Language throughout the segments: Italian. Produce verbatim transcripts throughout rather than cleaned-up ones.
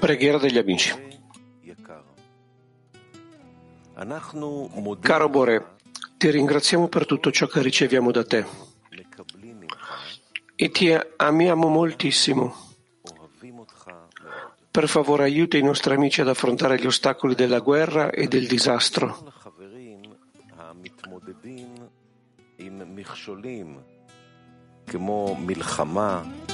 Preghiera degli amici. Caro Borè, ti ringraziamo per tutto ciò che riceviamo da te e ti amiamo moltissimo. Per favore aiuta i nostri amici ad affrontare gli ostacoli della guerra e del disastro.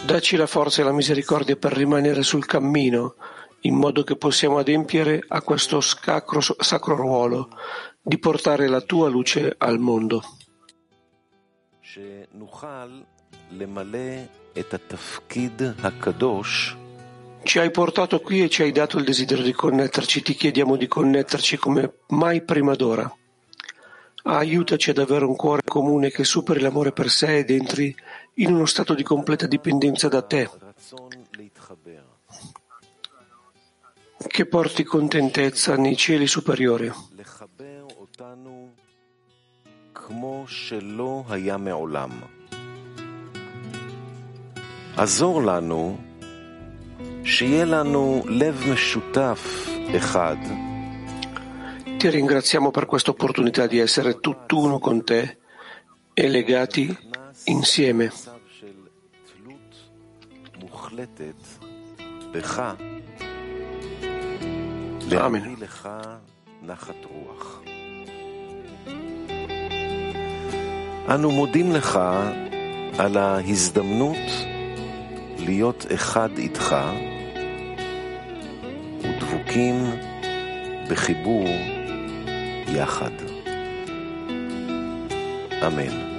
Dacci la forza e la misericordia per rimanere sul cammino, in modo che possiamo adempiere a questo sacro, sacro ruolo di portare la tua luce al mondo. Ci hai portato qui e ci hai dato il desiderio di connetterci. Ti chiediamo di connetterci come mai prima d'ora. Aiutaci ad avere un cuore comune che superi l'amore per sé ed entri in uno stato di completa dipendenza da te, che porti contentezza nei cieli superiori. Azor lanu שיהיה לנו לב משותף אחד. Ti ringraziamo per questa opportunità di essere tutt'uno con te e legati insieme. Amen. אנו מודים לך על ההזדמנות להיות אחד איתך. Amen.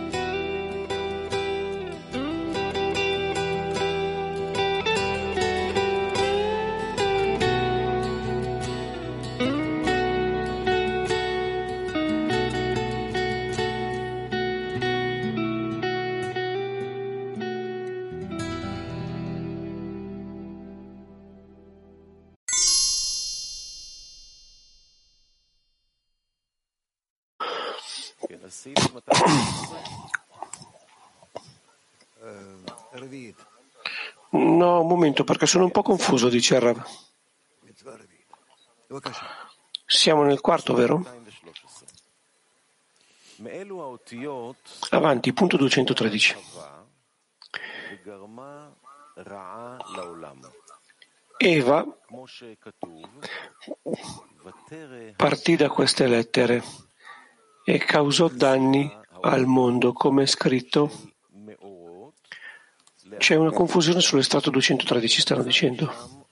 No, un momento, perché sono un po' confuso, dice Rav. Siamo nel quarto, vero? Avanti, punto duecentotredici. Eva partì da queste lettere e causò danni al mondo, come è scritto. C'è una confusione sull'estratto duecentotredici, stanno dicendo.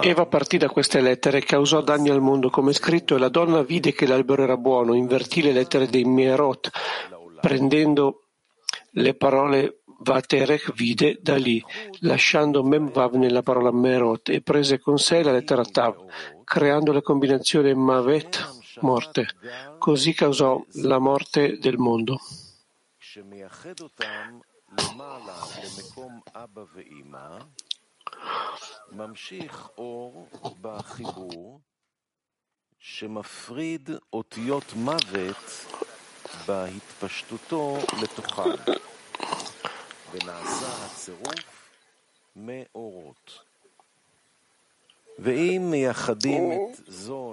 Eva partì da queste lettere e causò danni al mondo, come è scritto, e la donna vide che l'albero era buono, invertì le lettere dei Me'orot, prendendo le parole Vaterek vide da lì, lasciando Memvav nella parola Me'orot, e prese con sé la lettera Tav, creando la combinazione Mavet, morte. Così causò la morte del mondo.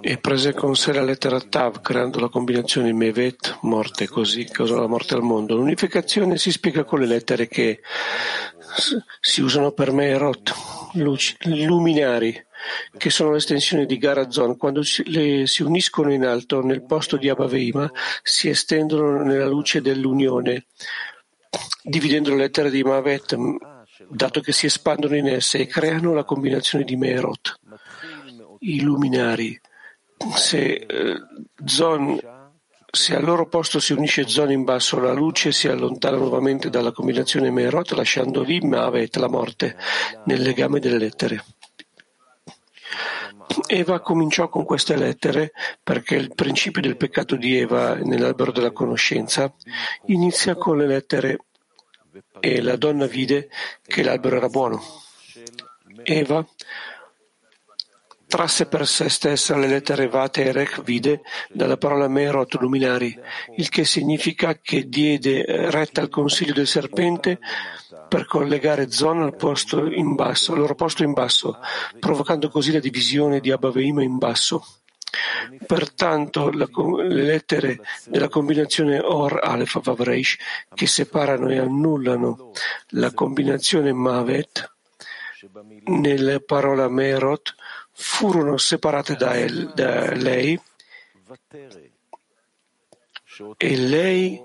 E prese con sé la lettera Tav, creando la combinazione Mevet, morte, così causò la morte al mondo. L'unificazione si spiega con le lettere che si usano per Me'orot, luci, luminari, che sono l'estensione di Gara Zon. Quando si, le, si uniscono in alto nel posto di Abba ve'Ima, si estendono nella luce dell'unione, dividendo le lettere di Mavet, dato che si espandono in esse, e creano la combinazione di Me'orot, i luminari. Se eh, Zon, se al loro posto si unisce Zon in basso, la luce si allontana nuovamente dalla combinazione Me'orot, lasciando lì Mavet, la morte, nel legame delle lettere. Eva cominciò con queste lettere perché il principio del peccato di Eva nell'albero della conoscenza inizia con le lettere e la donna vide che l'albero era buono. Eva trasse per sé stessa le lettere Vaterek, vide, dalla parola Me'orot, luminari, il che significa che diede retta al consiglio del serpente per collegare Zon al posto in basso, al loro posto in basso, provocando così la divisione di Abba ve'Ima in basso. Pertanto la, le lettere della combinazione Or, Alef, Vav, Reish, che separano e annullano la combinazione Mavet nella parola Me'orot, furono separate da, el, da lei e lei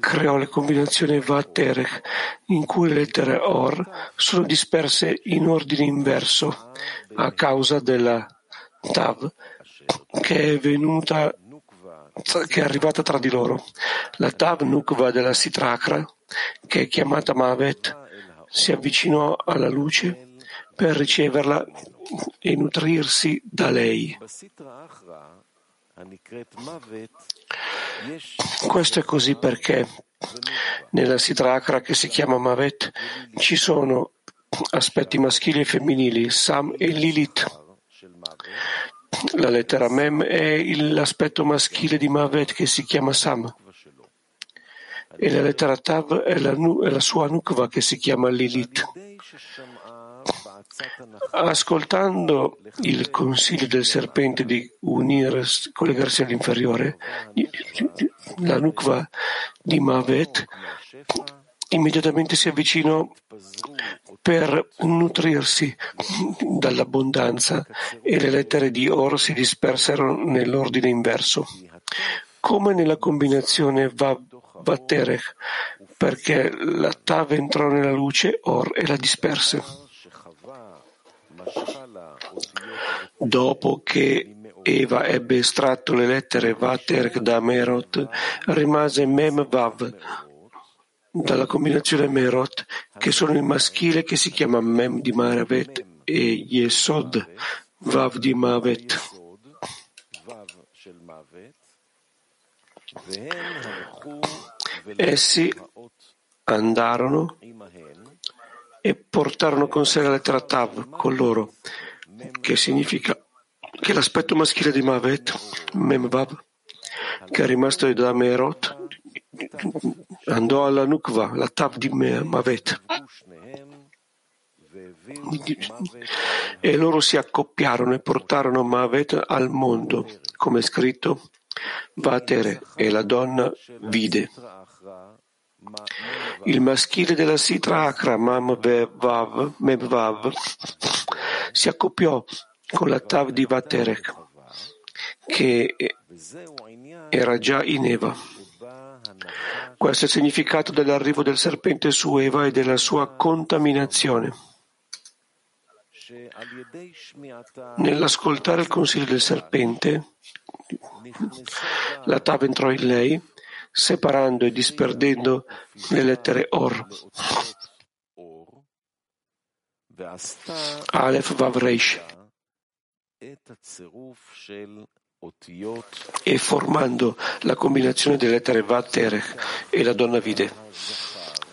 creò la combinazione Vaterek, in cui le lettere Or sono disperse in ordine inverso a causa della Tav, che è venuta, che è arrivata tra di loro. La Tav Nukva della Sitra Achra, che è chiamata Mavet, si avvicinò alla luce per riceverla e nutrirsi da lei. Questo è così perché nella Sitra Achra, che si chiama Mavet, ci sono aspetti maschili e femminili, Sam e Lilith. La lettera Mem è l'aspetto maschile di Mavet, che si chiama Sam, e la lettera Tav è la, è la sua Nukva, che si chiama Lilith. Ascoltando il consiglio del serpente di unire, collegarsi all'inferiore, la Nukva di Mavet immediatamente si avvicinò per nutrirsi dall'abbondanza e le lettere di Or si dispersero nell'ordine inverso, come nella combinazione Vaterech, perché la Tav entrò nella luce Or e la disperse. Dopo che Eva ebbe estratto le lettere Vaterech da Me'orot, rimase Memvav dalla combinazione Me'orot, che sono il maschile, che si chiama Mem di Mavet e Yesod, Vav di Mavet. Essi andarono e portarono con sé la lettera Tav con loro, che significa che l'aspetto maschile di Mavet, Memvav, che è rimasto da Me'orot, andò alla Nukva, la Tav di Mavet, e loro si accoppiarono e portarono Mavet al mondo, come è scritto Vatere, e la donna vide. Il maschile della Sitra Achra, Memvav, si accoppiò con la Tav di Vaterek, che era già in Eva. Questo è il significato dell'arrivo del serpente su Eva e della sua contaminazione. Nell'ascoltare il consiglio del serpente, la Tav entrò in lei, separando e disperdendo le lettere Or, Alef, Vav, Reish, e formando la combinazione delle lettere Vaterek, e la donna vide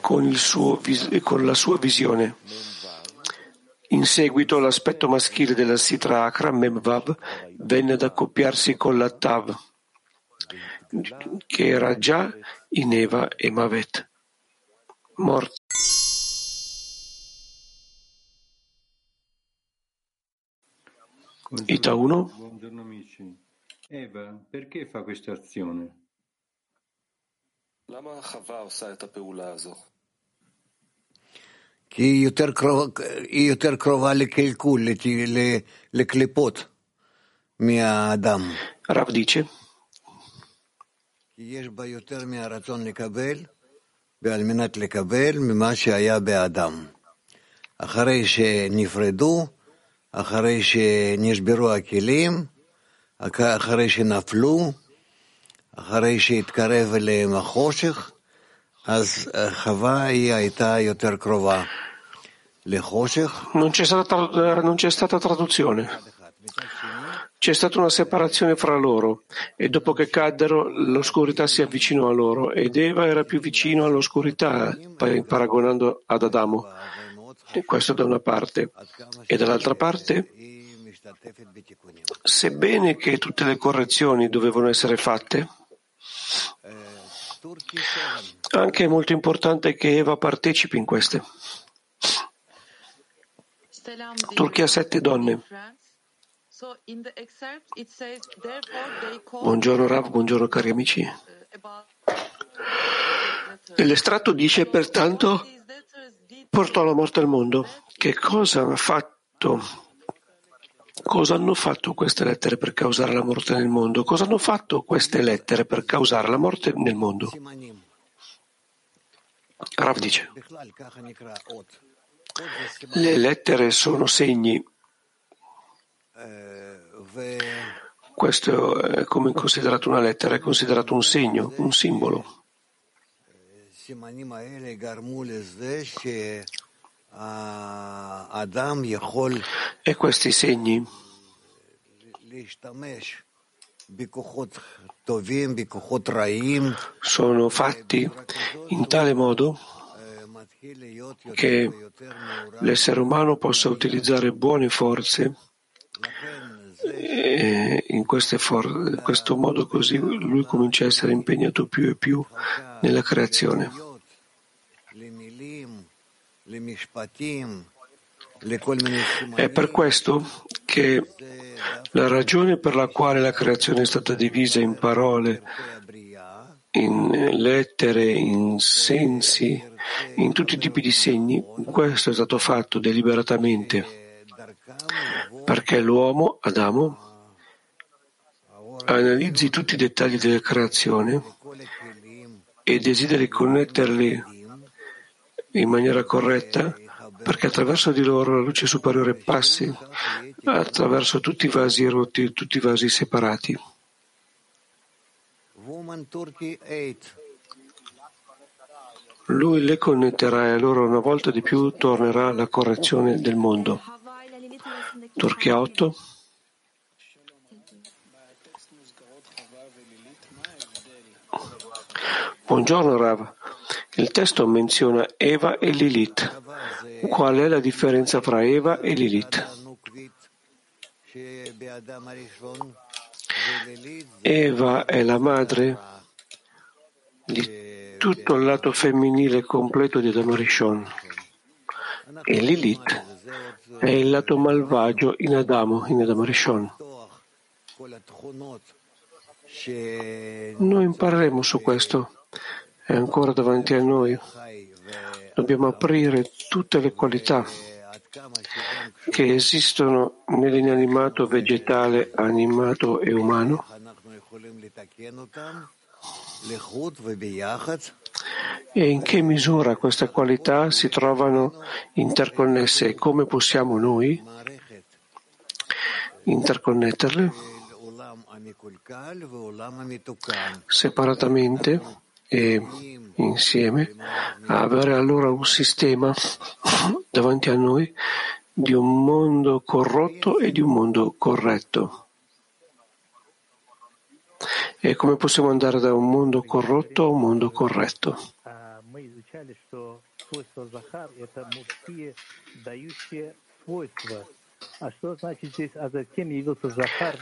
con, il suo vis- con la sua visione. In seguito l'aspetto maschile della Sitra Achra, Memvav, venne ad accoppiarsi con la Tav, che era già in Eva e Mavet, morta. Ita uno. Buongiorno amici. Eva, perché fa questa azione? Rav dice אחרי שנפלו, אחרי שהתקרב אליהם החושך, אז חווה היא הייתה יותר קרובה לחושך. Non c'è stata, non c'è stata traduzione. C'è stata una separazione fra loro e dopo che caddero l'oscurità si avvicinò a loro ed Eva era più vicino all'oscurità paragonando ad Adamo. Questo da una parte. E dall'altra parte Sebbene che tutte le correzioni dovevano essere fatte, anche è molto importante che Eva partecipi in queste. Turchia, sette donne. Buongiorno Rav, buongiorno cari amici. L'estratto dice pertanto portò la morte al mondo. Che cosa ha fatto? Cosa hanno fatto queste lettere per causare la morte nel mondo? Cosa hanno fatto queste lettere per causare la morte nel mondo? Rav dice: le lettere sono segni. Questo è come considerato una lettera, è considerato un segno, un simbolo. E questi segni sono fatti in tale modo che l'essere umano possa utilizzare buone forze e in queste for- in questo modo così lui comincia a essere impegnato più e più nella creazione. È per questo che la ragione per la quale la creazione è stata divisa in parole, in lettere, in sensi, in tutti i tipi di segni, questo è stato fatto deliberatamente, perché l'uomo, Adamo, analizzi tutti i dettagli della creazione e desideri connetterli in maniera corretta, perché attraverso di loro la luce superiore passi attraverso tutti i vasi rotti, tutti i vasi separati. Lui le connetterà e allora una volta di più tornerà la correzione del mondo. Turchia otto. Buongiorno Rav. Il testo menziona Eva e Lilith. Qual è la differenza fra Eva e Lilith? Eva è la madre di tutto il lato femminile completo di Adam HaRishon e Lilith è il lato malvagio in Adamo, in Adam HaRishon. Noi impareremo su questo. È ancora davanti a noi. Dobbiamo aprire tutte le qualità che esistono nell'inanimato, vegetale, animato e umano e in che misura queste qualità si trovano interconnesse e come possiamo noi interconnetterle separatamente e insieme a avere allora un sistema davanti a noi di un mondo corrotto e di un mondo corretto. E come possiamo andare da un mondo corrotto a un mondo corretto?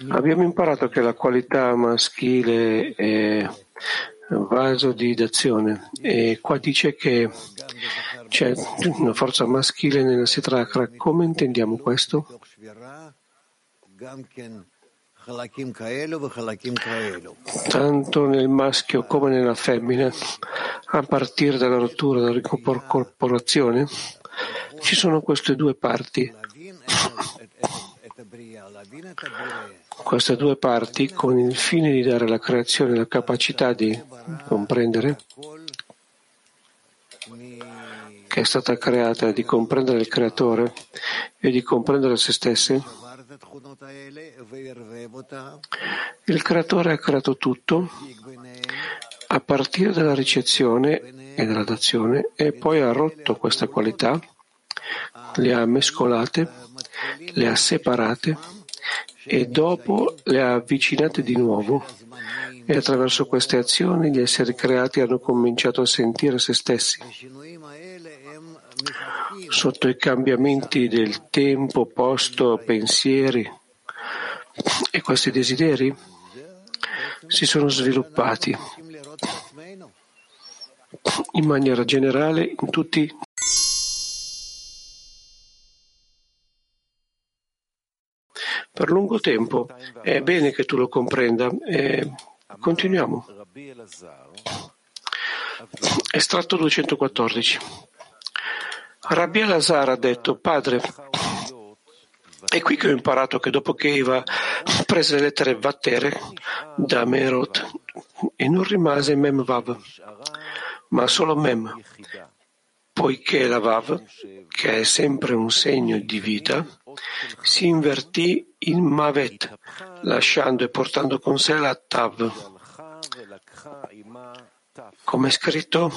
Abbiamo imparato che la qualità maschile è vaso di d'azione e qua dice che c'è una forza maschile nella Sitra Achra. Come intendiamo questo? Tanto nel maschio come nella femmina, a partire dalla rottura, dalla ricorporazione, ci sono queste due parti. Queste due parti, con il fine di dare alla creazione la capacità di comprendere che è stata creata, di comprendere il creatore e di comprendere se stesse. Il creatore ha creato tutto a partire dalla ricezione e dalla dazione e poi ha rotto questa qualità, le ha mescolate, le ha separate e dopo le ha avvicinate di nuovo e attraverso queste azioni gli esseri creati hanno cominciato a sentire se stessi. Sotto i cambiamenti del tempo, posto, pensieri, e questi desideri si sono sviluppati in maniera generale in tutti per lungo tempo. È bene che tu lo comprenda. E continuiamo. Estratto duecentoquattordici. Rabbi Elazar ha detto: Padre, è qui che ho imparato che dopo che Eva prese le lettere Vaterek da Me'orot e non rimase Memvav, ma solo Mem, poiché la Vav, che è sempre un segno di vita, si invertì in Mavet, lasciando e portando con sé la Tav, come è scritto,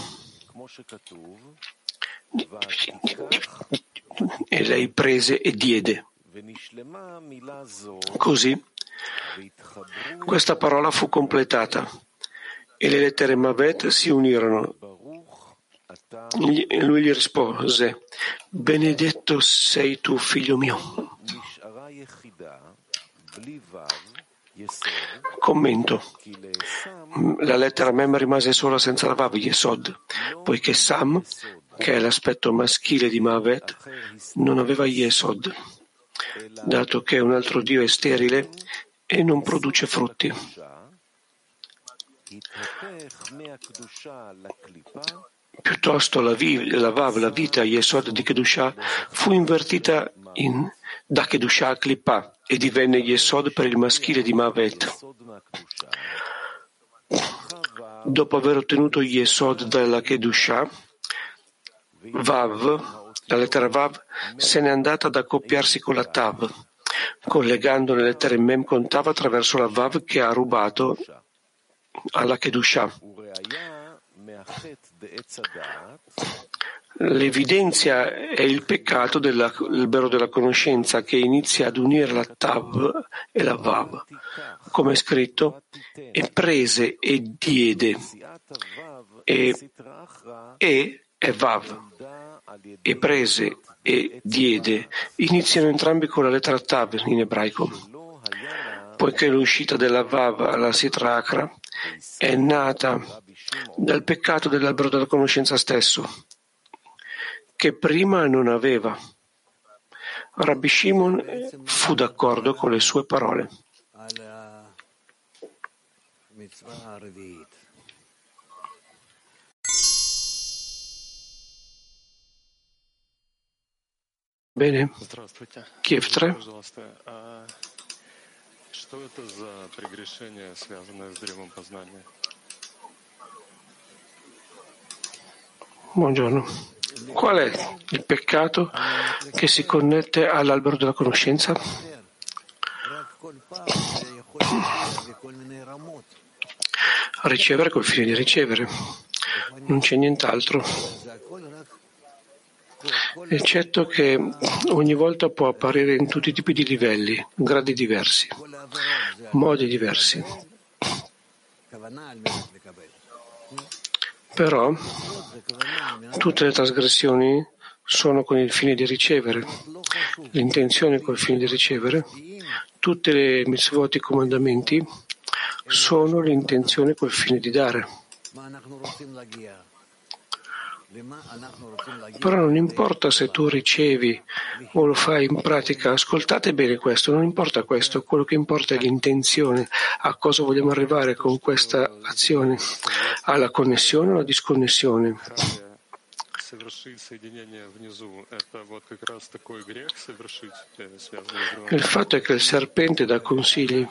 e lei prese e diede. Così questa parola fu completata e le lettere Mavet si unirono. E lui gli rispose: benedetto sei tu, figlio mio. Commento: la lettera Mem rimase sola senza la Vav, Yesod, poiché Sam, che è l'aspetto maschile di Mavet, non aveva Yesod, dato che un altro dio è sterile e non produce frutti. Piuttosto la, vi, la Vav, la vita, Yesod di Kedusha, fu invertita in, da Kedusha a Klippa e divenne Yesod per il maschile di Mavet. Dopo aver ottenuto Yesod dalla Kedusha, Vav, la lettera Vav, se n'è andata ad accoppiarsi con la Tav, collegando le lettere Mem con Tav attraverso la Vav che ha rubato alla Kedusha. L'evidenza è il peccato dell'albero della conoscenza che inizia ad unire la Tav e la Vav, come è scritto, e prese e diede, e, e è Vav, e prese e diede, iniziano entrambi con la lettera Tav in ebraico, poiché l'uscita della Vav alla Sitra Achra è nata dal peccato dell'albero della conoscenza stesso, che prima non aveva. Rabbi Shimon fu d'accordo con le sue parole. Bene, Kiev tre. Buongiorno. Qual è il peccato che si connette all'albero della conoscenza? Ricevere col fine di ricevere. Non c'è nient'altro. Eccetto che ogni volta può apparire in tutti i tipi di livelli, gradi diversi, modi diversi. Però tutte le trasgressioni sono con il fine di ricevere, l'intenzione col fine di ricevere, tutte le mitzvot, i comandamenti sono l'intenzione col fine di dare. Però non importa se tu ricevi o lo fai in pratica, ascoltate bene questo, non importa questo, quello che importa è l'intenzione, a cosa vogliamo arrivare con questa azione, alla connessione o alla disconnessione. Il fatto è che il serpente dà consigli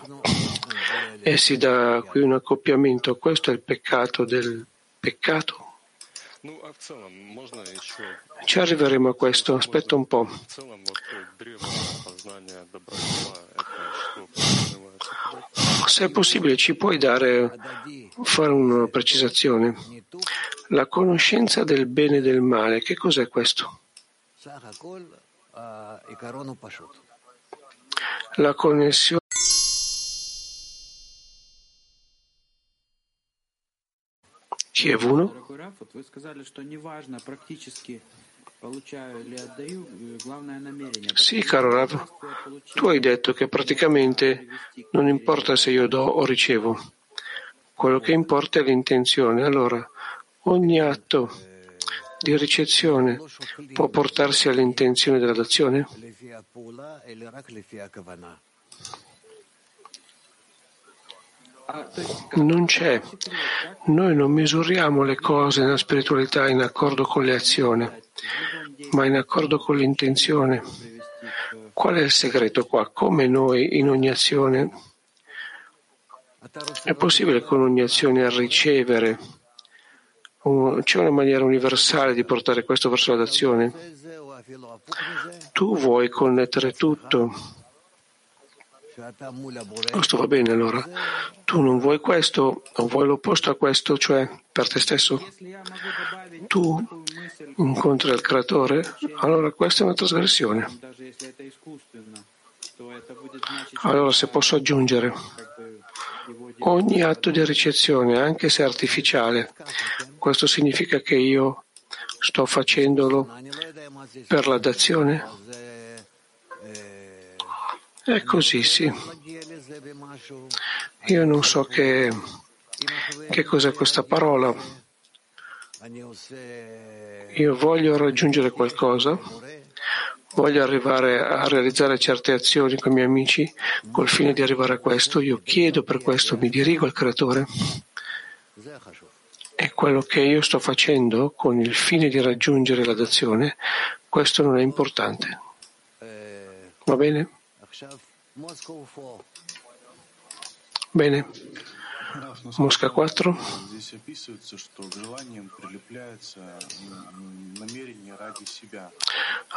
e si dà qui un accoppiamento, questo è il peccato del peccato. Ci arriveremo a questo, aspetta un po'. Se è possibile ci puoi dare, fare una precisazione. La conoscenza del bene e del male, che cos'è questo? La connessione. Chi è uno? Sì, caro Rav, tu hai detto che praticamente non importa se io do o ricevo, quello che importa è l'intenzione. Allora, ogni atto di ricezione può portarsi all'intenzione della azione? Non c'è. Noi non misuriamo le cose nella spiritualità in accordo con le azioni, ma in accordo con l'intenzione. Qual è il segreto qua? Come noi in ogni azione? È possibile con ogni azione ricevere? C'è una maniera universale di portare questo verso l'azione? Tu vuoi connettere tutto. Questo va bene, allora. Tu non vuoi questo, non vuoi l'opposto a questo, cioè per te stesso. Tu incontri il creatore, allora questa è una trasgressione. Allora, se posso aggiungere, ogni atto di ricezione, anche se artificiale, questo significa che io sto facendolo per la dazione? È così, sì. Io non so che, che cos'è questa parola. Io voglio raggiungere qualcosa, voglio arrivare a realizzare certe azioni con i miei amici, col fine di arrivare a questo. Io chiedo per questo, mi dirigo al Creatore. E quello che io sto facendo con il fine di raggiungere la dazione, questo non è importante. Va bene? Bene, Mosca quattro.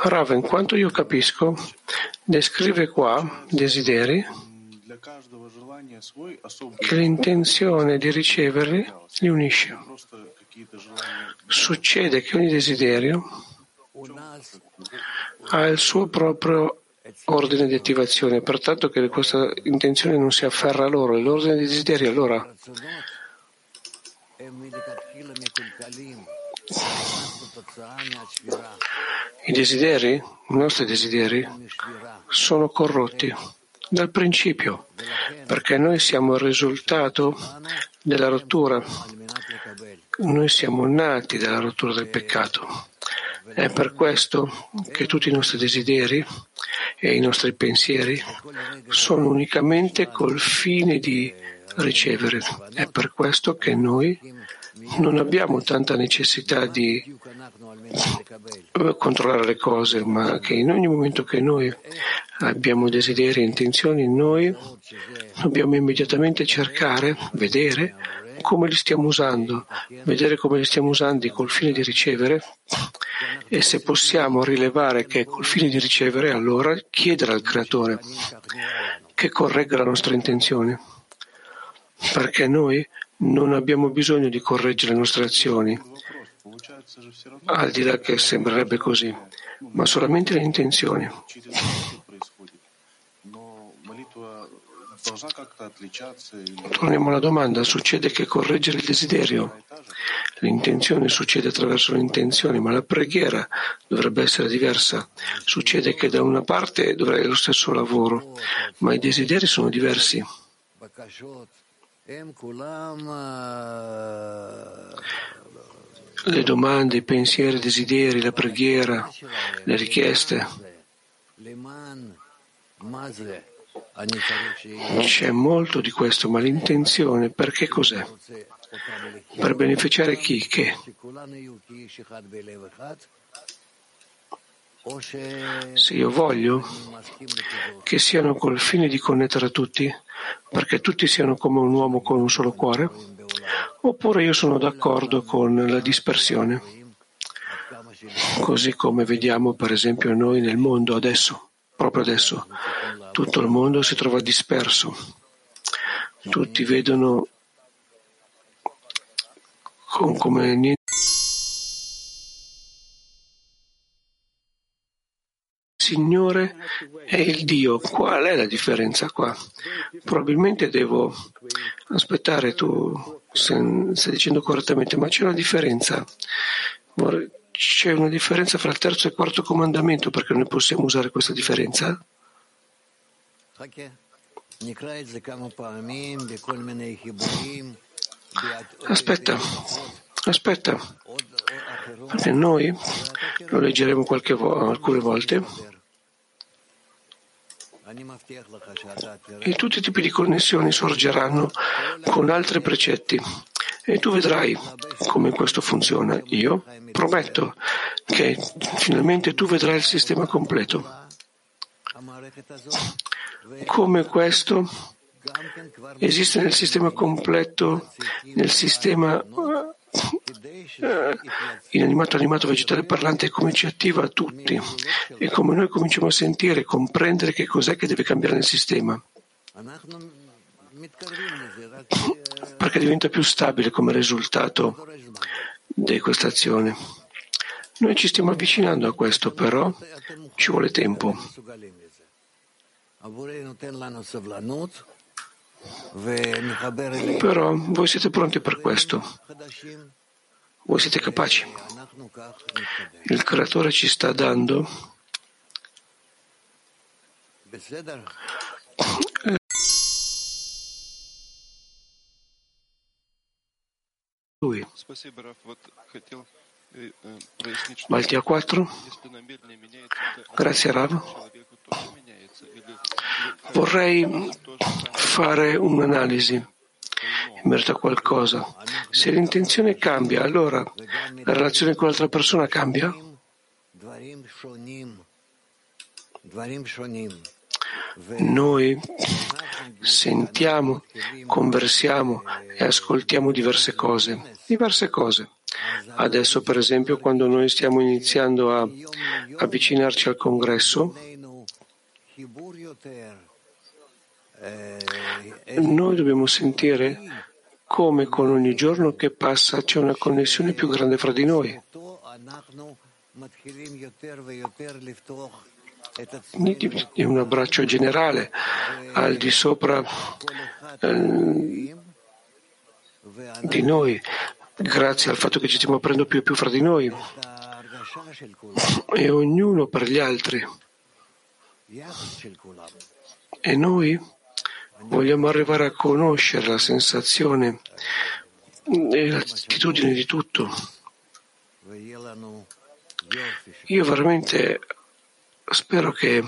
Rav, in quanto io capisco, descrive qua desideri che l'intenzione di riceverli li unisce. Succede che ogni desiderio ha il suo proprio ordine di attivazione, pertanto che questa intenzione non si afferra a loro, l'ordine dei desideri allora i desideri, i nostri desideri sono corrotti dal principio, perché noi siamo il risultato della rottura, noi siamo nati dalla rottura del peccato. È per questo che tutti i nostri desideri e i nostri pensieri sono unicamente col fine di ricevere. È per questo che noi non abbiamo tanta necessità di controllare le cose, ma che in ogni momento che noi abbiamo desideri e intenzioni, noi dobbiamo immediatamente cercare, vedere come li stiamo usando, vedere come li stiamo usando col fine di ricevere, e se possiamo rilevare che è col fine di ricevere, allora chiedere al Creatore che corregga la nostra intenzione, perché noi non abbiamo bisogno di correggere le nostre azioni, al di là che sembrerebbe così, ma solamente le intenzioni. Torniamo alla domanda, succede che correggere il desiderio, l'intenzione succede attraverso l'intenzione, ma la preghiera dovrebbe essere diversa, succede che da una parte dovrebbe lo stesso lavoro, ma i desideri sono diversi. Le domande, i pensieri, i desideri, la preghiera, le richieste. C'è molto di questo, ma l'intenzione perché cos'è? Per beneficiare chi? Che? Se io voglio che siano col fine di connettere tutti, perché tutti siano come un uomo con un solo cuore, oppure io sono d'accordo con la dispersione, così come vediamo per esempio noi nel mondo adesso. Proprio adesso tutto il mondo si trova disperso, tutti vedono con come niente Signore è il Dio. Qual è la differenza qua? Probabilmente devo aspettare tu stai dicendo correttamente, ma c'è una differenza. c'è una differenza fra il terzo e il quarto comandamento, perché noi possiamo usare questa differenza? Aspetta, aspetta, perché noi lo leggeremo qualche vo- alcune volte e tutti i tipi di connessioni sorgeranno con altri precetti. E tu vedrai come questo funziona. Io prometto che finalmente tu vedrai il sistema completo. Come questo esiste nel sistema completo, nel sistema eh, inanimato, animato, vegetale, parlante, come ci attiva a tutti e come noi cominciamo a sentire, comprendere che cos'è che deve cambiare nel sistema. Perché diventa più stabile come risultato di questa azione. Noi ci stiamo avvicinando a questo, però ci vuole tempo. Però voi siete pronti per questo, voi siete capaci. Il Creatore ci sta dando Lui. Malti a quattro. Grazie Rav. Vorrei fare un'analisi in merito a qualcosa. Se l'intenzione cambia, allora la relazione con l'altra persona cambia? Noi sentiamo, conversiamo e ascoltiamo diverse cose, diverse cose. Adesso, per esempio, quando noi stiamo iniziando a avvicinarci al congresso, noi dobbiamo sentire come con ogni giorno che passa c'è una connessione più grande fra di noi. È un abbraccio generale al di sopra eh, di noi, grazie al fatto che ci stiamo aprendo più e più fra di noi e ognuno per gli altri, e noi vogliamo arrivare a conoscere la sensazione e l'attitudine di tutto. Io veramente spero che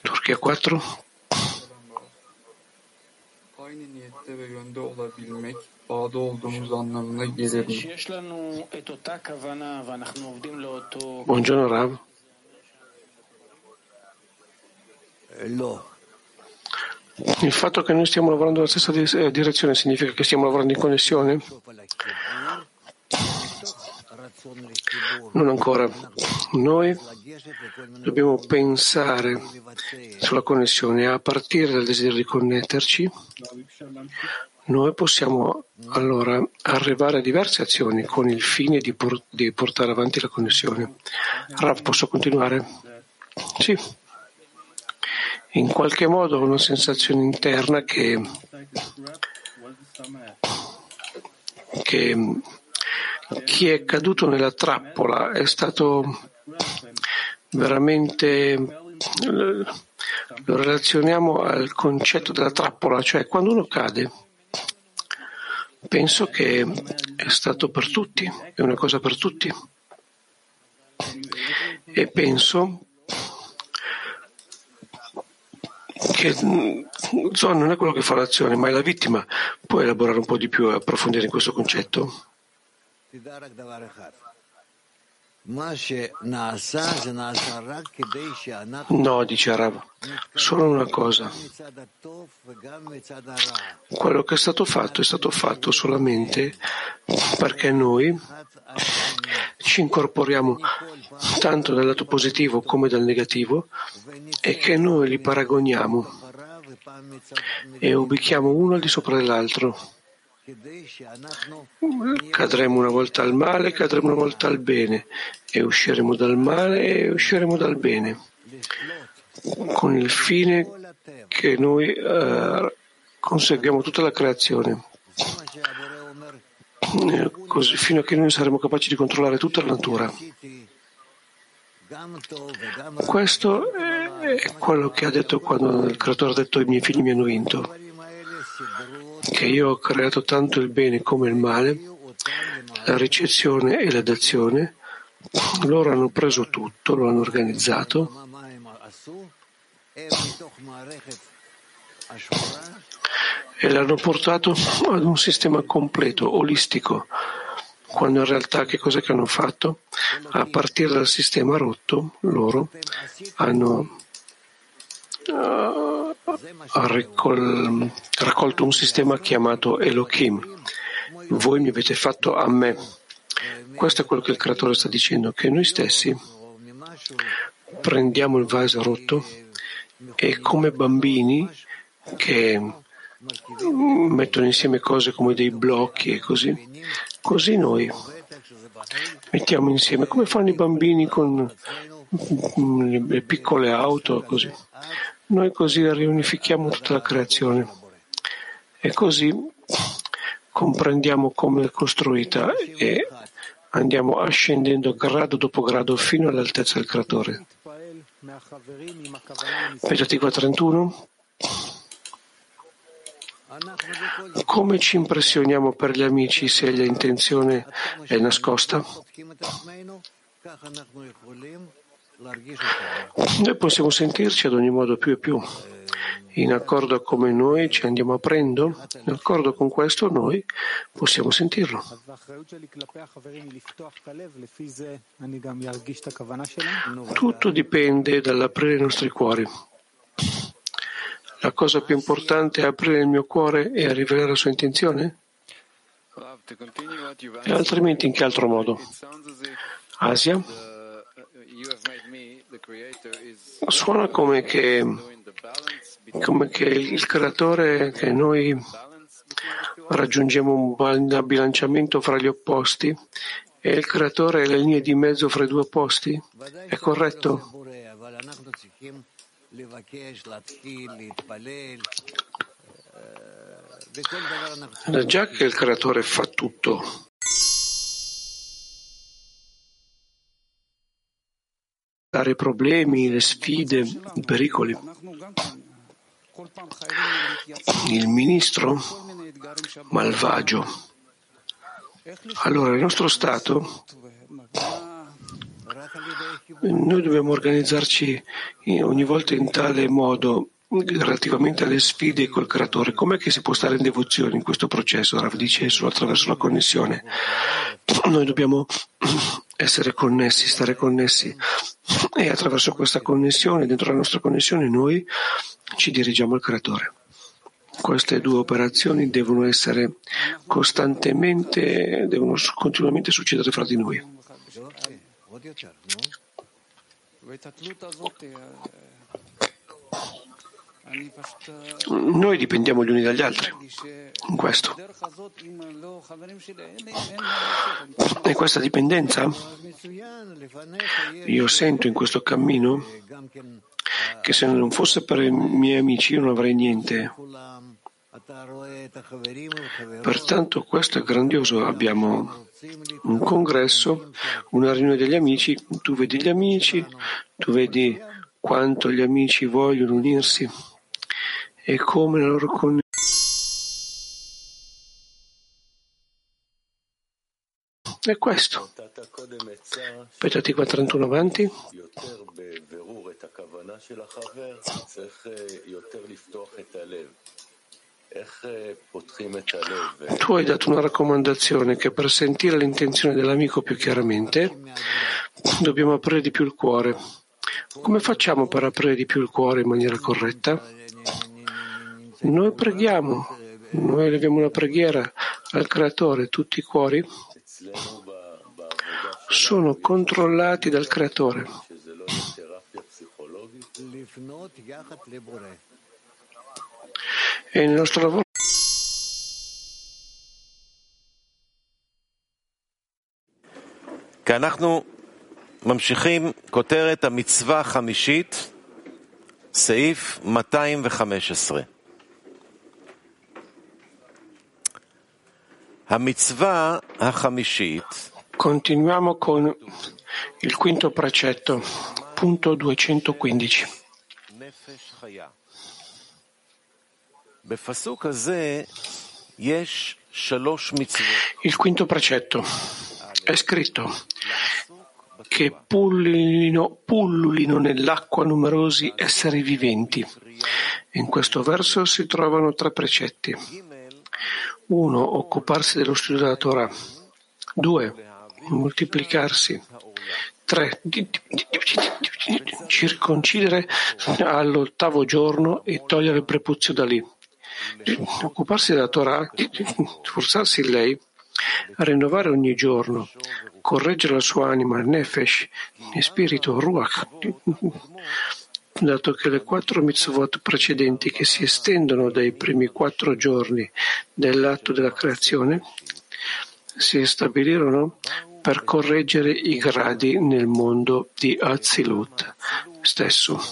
Turchia quattro. Aynı niyette ve yönde olabilmek bağda olduğumuz anlamına gelir. Buongiorno Rav. Hello. Il fatto che noi stiamo lavorando nella stessa direzione significa che stiamo lavorando in connessione? Non ancora. Noi dobbiamo pensare sulla connessione. A partire dal desiderio di connetterci, noi possiamo allora arrivare a diverse azioni con il fine di, por- di portare avanti la connessione. Rav, posso continuare? Sì. In qualche modo una sensazione interna che, che chi è caduto nella trappola è stato veramente, lo relazioniamo al concetto della trappola, cioè quando uno cade, penso che è stato per tutti, è una cosa per tutti, e penso che Zon non è quello che fa l'azione, ma è la vittima. Puoi elaborare un po' di più e approfondire in questo concetto? No, dice Arab, solo una cosa. Quello che è stato fatto è stato fatto solamente perché noi ci incorporiamo tanto dal lato positivo come dal negativo e che noi li paragoniamo e ubichiamo uno al di sopra dell'altro. Cadremo una volta al male, cadremo una volta al bene e usciremo dal male e usciremo dal bene. con il fine che noi eh, conseguiamo tutta la creazione, eh, così fino a che noi saremo capaci di controllare tutta la natura. Questo è quello che ha detto quando il creatore ha detto i miei figli mi hanno vinto, che io ho creato tanto il bene come il male, la ricezione e la dazione, loro hanno preso tutto, lo hanno organizzato e l'hanno portato ad un sistema completo, olistico, quando in realtà che cosa che hanno fatto? A partire dal sistema rotto, loro hanno uh, raccol- raccolto un sistema chiamato Elohim. Voi mi avete fatto a me. Questo è quello che il creatore sta dicendo, che noi stessi prendiamo il vaso rotto e come bambini che mettono insieme cose come dei blocchi e così, così noi mettiamo insieme, come fanno i bambini con le piccole auto, così. Noi così riunifichiamo tutta la creazione e così comprendiamo come è costruita e andiamo ascendendo grado dopo grado fino all'altezza del creatore. Peggiativa trentuno. Come ci impressioniamo per gli amici se l'intenzione è nascosta? Noi possiamo sentirci ad ogni modo più e più. In accordo come noi ci andiamo aprendo, in accordo con questo noi possiamo sentirlo. Tutto dipende dall'aprire i nostri cuori. La cosa più importante è aprire il mio cuore e rivelare la sua intenzione? E altrimenti in che altro modo? Asia? Suona come che, come che il creatore, che noi raggiungiamo un bilanciamento fra gli opposti e il creatore è la linea di mezzo fra i due opposti? È corretto? Già che il creatore fa tutto, dare i problemi, le sfide, i pericoli, il ministro malvagio, allora il nostro stato, noi dobbiamo organizzarci ogni volta in tale modo relativamente alle sfide col creatore. Com'è che si può stare in devozione in questo processo? Rav dice solo attraverso la connessione. Noi dobbiamo essere connessi, stare connessi, e attraverso questa connessione, dentro la nostra connessione, noi ci dirigiamo al creatore. Queste due operazioni devono essere costantemente, devono continuamente succedere fra di noi. Noi dipendiamo gli uni dagli altri in questo, e questa dipendenza io sento in questo cammino che se non fosse per i miei amici io non avrei niente. Pertanto questo è grandioso, abbiamo un congresso, una riunione degli amici, tu vedi gli amici, tu vedi quanto gli amici vogliono unirsi e come la loro connessione è questo. Petati quattro uno avanti. Tu hai dato una raccomandazione che per sentire l'intenzione dell'amico più chiaramente dobbiamo aprire di più il cuore. Come facciamo per aprire di più il cuore in maniera corretta? Noi preghiamo, noi eleviamo una preghiera al Creatore, tutti i cuori sono controllati dal Creatore. E il nostro lavoro Seif duecentoquindici. Continuiamo con il quinto precetto, punto duecentoquindici. Il quinto precetto è scritto che pullulino, pullulino nell'acqua numerosi esseri viventi. In questo verso si trovano tre precetti. uno. Occuparsi dello studio della Torah. due. Moltiplicarsi. tre. Di, di, di, di, di, circoncidere all'ottavo giorno e togliere il prepuzio da lì. Di, occuparsi della Torah, di, di, sforzarsi in lei, rinnovare ogni giorno, correggere la sua anima, il Nefesh, il spirito, Ruach, dato che le quattro mitzvot precedenti che si estendono dai primi quattro giorni dell'atto della creazione si stabilirono per correggere i gradi nel mondo di Atzilut stesso.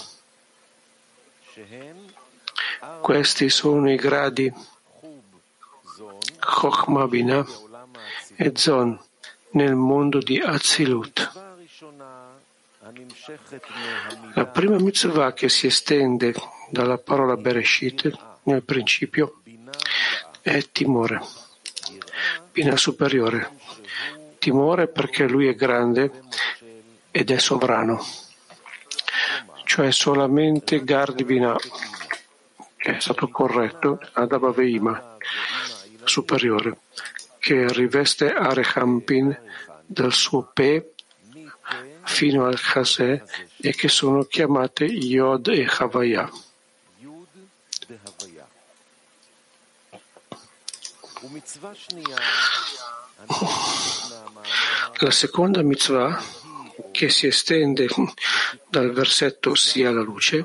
Questi sono i gradi Chokhmah, Binah e Zon nel mondo di Atzilut. La prima mitzvah che si estende dalla parola Bereshit, nel principio, è timore, Binah superiore. Timore perché lui è grande ed è sovrano, cioè solamente Gardi Binah, che è stato corretto ad Abba ve'Ima, superiore, che riveste Arich Anpin dal suo pe fino al chasè e che sono chiamate Yod e Havaya. La seconda mitzvah, che si estende dal versetto sia la luce,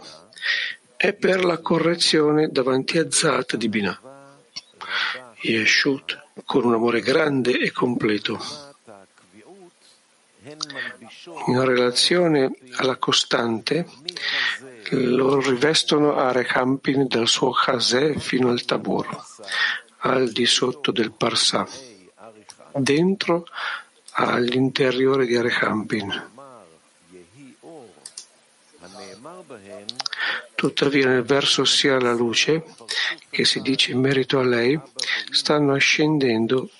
è per la correzione davanti a Zat di Binah, Yeshut, con un amore grande e completo, in relazione alla costante. Lo rivestono Arich Anpin dal suo chasè fino al tabor, al di sotto del Parsà, dentro all'interiore di Arich Anpin. Tuttavia nel verso sia la luce, che si dice in merito a lei, stanno ascendendo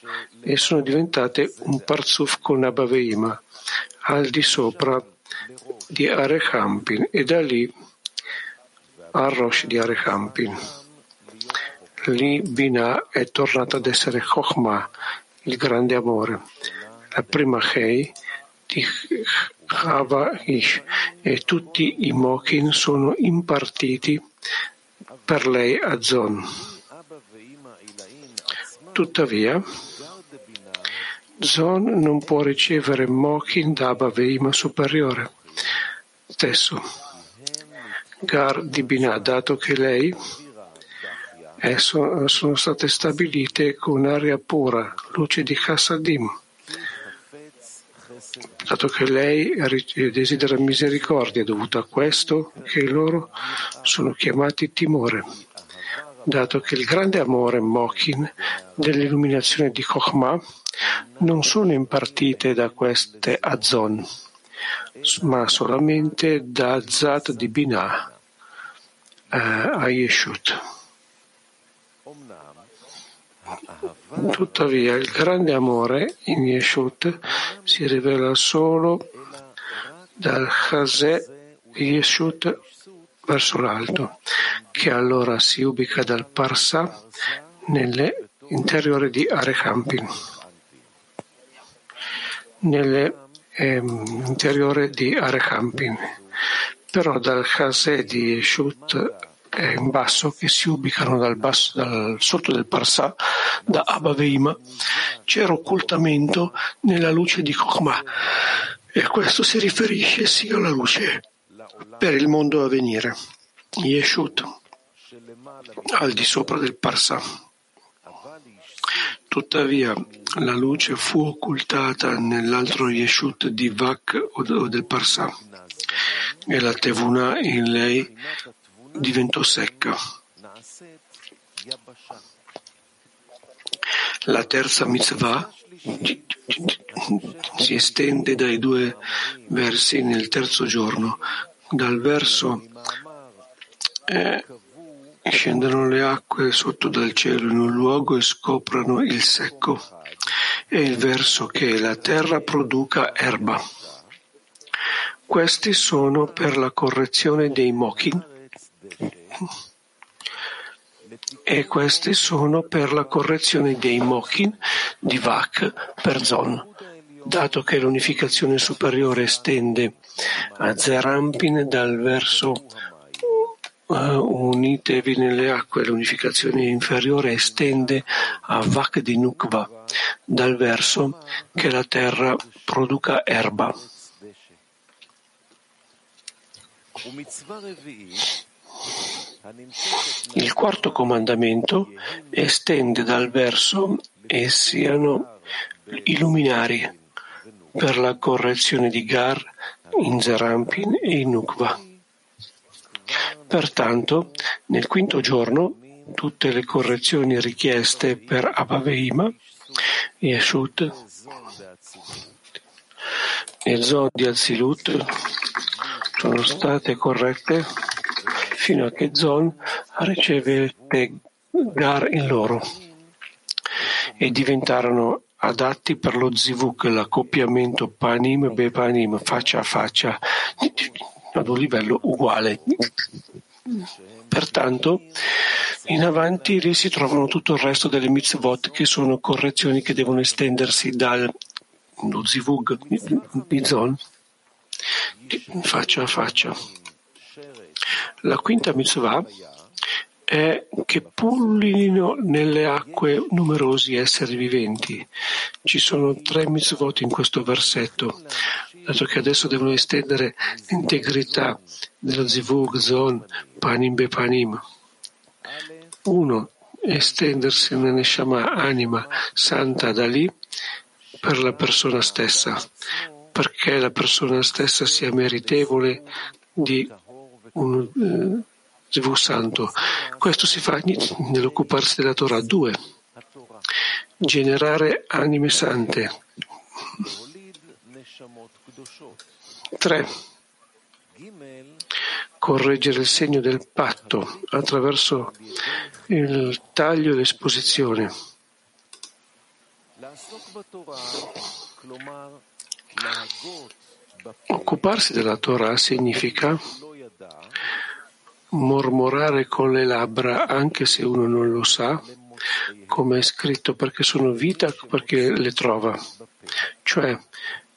e sono diventate un parzuf con Abba ve'Ima, al di sopra di Arich Anpin e da lì al Rosh di Arich Anpin. Lì Binah è tornata ad essere Chokhmah, il grande amore, la prima Hei di Chava Ish, e tutti i Mochin sono impartiti per lei a Zon. Tuttavia, Zon non può ricevere Mochin da Abba ve'Ima superiore stesso, Gar di Binah, dato che lei è, sono state stabilite con aria pura, luce di Chassadim, dato che lei desidera misericordia, dovuta a questo che loro sono chiamati timore, dato che il grande amore Mochin dell'illuminazione di Chokhmah non sono impartite da queste a Zon, ma solamente da Zat di Binah eh, a Yeshut. Tuttavia il grande amore in Yeshut si rivela solo dal Chasè di Yeshut verso l'alto, che allora si ubica dal Parsà nell'interiore di Arich Anpin, nell'interiore di Arich Anpin. Però dal Chasè di Yeshut è in basso, che si ubicano dal, basso, dal sotto del Parsà, da Abba ve'Ima, c'era occultamento nella luce di Chokhmah, e questo si riferisce sia alla luce per il mondo a venire, Yeshut, al di sopra del Parsà. Tuttavia la luce fu occultata nell'altro Yeshut di Vak o del Parsà, e la Tevuna in lei diventò secca. La terza mitzvah si estende dai due versi nel terzo giorno. Dal verso eh, scendono le acque sotto dal cielo in un luogo e scoprano il secco. E il verso che la terra produca erba. Questi sono per la correzione dei Mochin e questi sono per la correzione dei Mochin di Vac per Zon, dato che l'unificazione superiore estende a Zeir Anpin dal verso uh, unitevi nelle acque, l'unificazione inferiore estende a Vac di Nukva dal verso che la terra produca erba. Il quarto comandamento estende dal verso e siano i luminari per la correzione di Gar in Zeir Anpin e in Nukva. Pertanto, nel quinto giorno, tutte le correzioni richieste per Abba ve'Ima, Yeshut e Zon di Azilut sono state corrette fino a che Zon ricevette Gar in loro e diventarono adatti per lo Zivug, l'accoppiamento panim be panim, faccia a faccia, ad un livello uguale. Pertanto, in avanti lì si trovano tutto il resto delle mitzvot, che sono correzioni che devono estendersi dal Zivug di Zon faccia a faccia. La quinta mitzvah è che pullino nelle acque numerosi esseri viventi. Ci sono tre mitzvot in questo versetto, dato che adesso devono estendere l'integrità dello Zivug, Zon, Panim be Panim. Uno, estendersi una Neshama, anima santa da lì per la persona stessa, perché la persona stessa sia meritevole di un Zivug eh, santo. Questo si fa nell'occuparsi della Torah. Due, generare anime sante. Tre, correggere il segno del patto attraverso il taglio e l'esposizione. Occuparsi della Torah significa mormorare con le labbra anche se uno non lo sa, come è scritto, perché sono vita perché le trova, cioè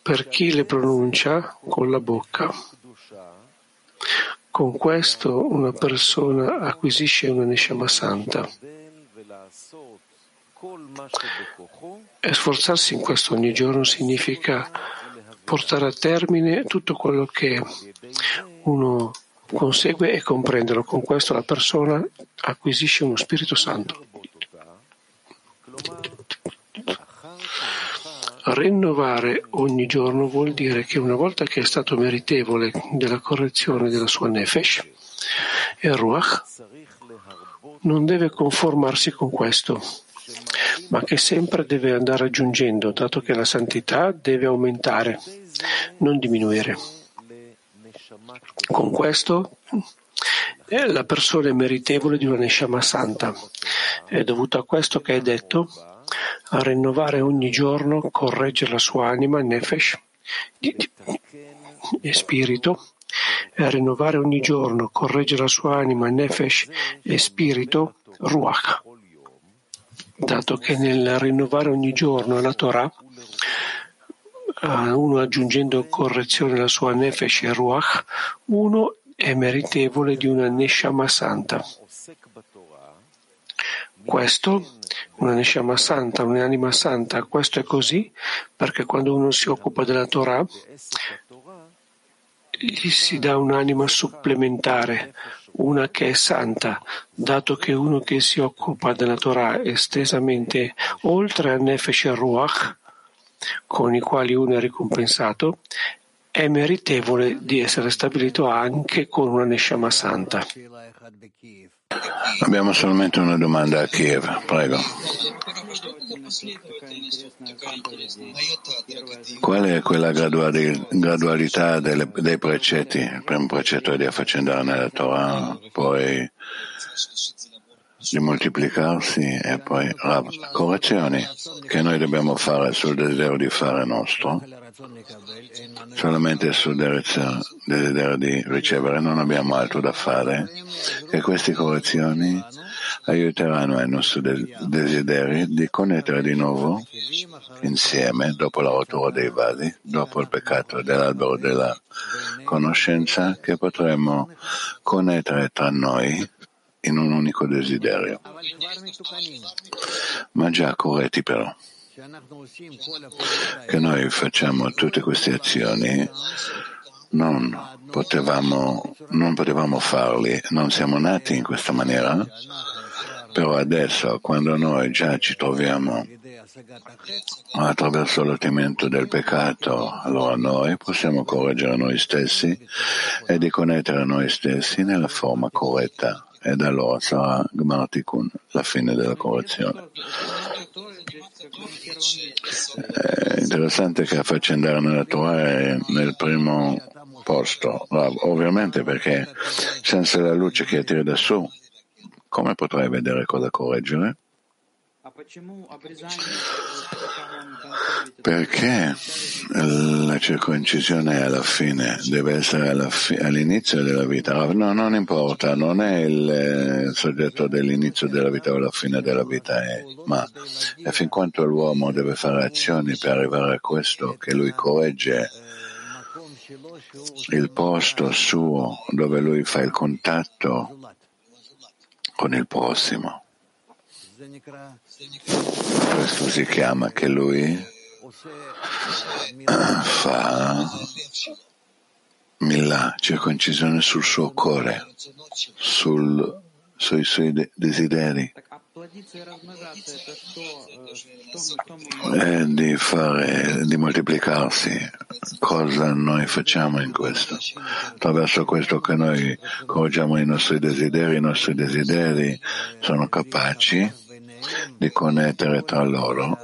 per chi le pronuncia con la bocca. Con questo una persona acquisisce una Neshama santa. E sforzarsi in questo ogni giorno significa portare a termine tutto quello che uno consegue e comprenderlo. Con questo la persona acquisisce uno Spirito Santo. Rinnovare ogni giorno vuol dire che una volta che è stato meritevole della correzione della sua Nefesh e Ruach, non deve conformarsi con questo, ma che sempre deve andare aggiungendo, dato che la santità deve aumentare, non diminuire. Con questo la persona è meritevole di una Neshama santa. È dovuto a questo che è detto a rinnovare ogni giorno, correggere la sua anima, Nefesh e spirito, e a rinnovare ogni giorno, correggere la sua anima, Nefesh e spirito, Ruach. Dato che nel rinnovare ogni giorno la Torah, uno aggiungendo correzione alla sua Nefesh e Ruach, uno è meritevole di una Neshama santa. Questo, una Neshama santa, un'anima santa, questo è così perché quando uno si occupa della Torah gli si dà un'anima supplementare, una che è santa, dato che uno che si occupa della Torah estesamente oltre a Nefesh e Ruach, con i quali uno è ricompensato, è meritevole di essere stabilito anche con una Neshama santa. Abbiamo solamente una domanda a Kiev, prego. Qual è quella gradualità delle, dei precetti? Il primo precetto è di affaccendare nella Torah, poi di moltiplicarsi e poi Rav, correzioni che noi dobbiamo fare sul desiderio di fare nostro, solamente sul desiderio di ricevere. Non abbiamo altro da fare, e queste correzioni aiuteranno ai nostri desideri di connettere di nuovo insieme, dopo la rottura dei vasi, dopo il peccato dell'albero della conoscenza, che potremo connettere tra noi in un unico desiderio, ma già corretti però, che noi facciamo tutte queste azioni, non potevamo, non potevamo farli, non siamo nati in questa maniera, però adesso quando noi già ci troviamo attraverso l'ottimento del peccato, allora noi possiamo correggere noi stessi e di connettere noi stessi nella forma corretta. Ed allora sarà Gmar Tikkun, la fine della correzione. È interessante che affaccendare nella Torah è nel primo posto, ovviamente, perché senza la luce che attira da su, come potrai vedere cosa correggere? Perché la circoncisione alla fine deve essere alla fi- all'inizio della vita? No, non importa, non è il soggetto dell'inizio della vita o alla fine della vita, è, ma è fin quanto l'uomo deve fare azioni per arrivare a questo che lui corregge il posto suo dove lui fa il contatto con il prossimo. Questo si chiama che lui fa Milà, circoncisione sul suo cuore, sul, sui suoi de- desideri, e di fare, di moltiplicarsi. Cosa noi facciamo in questo? Attraverso questo che noi correggiamo i nostri desideri, i nostri desideri sono capaci di connettere tra loro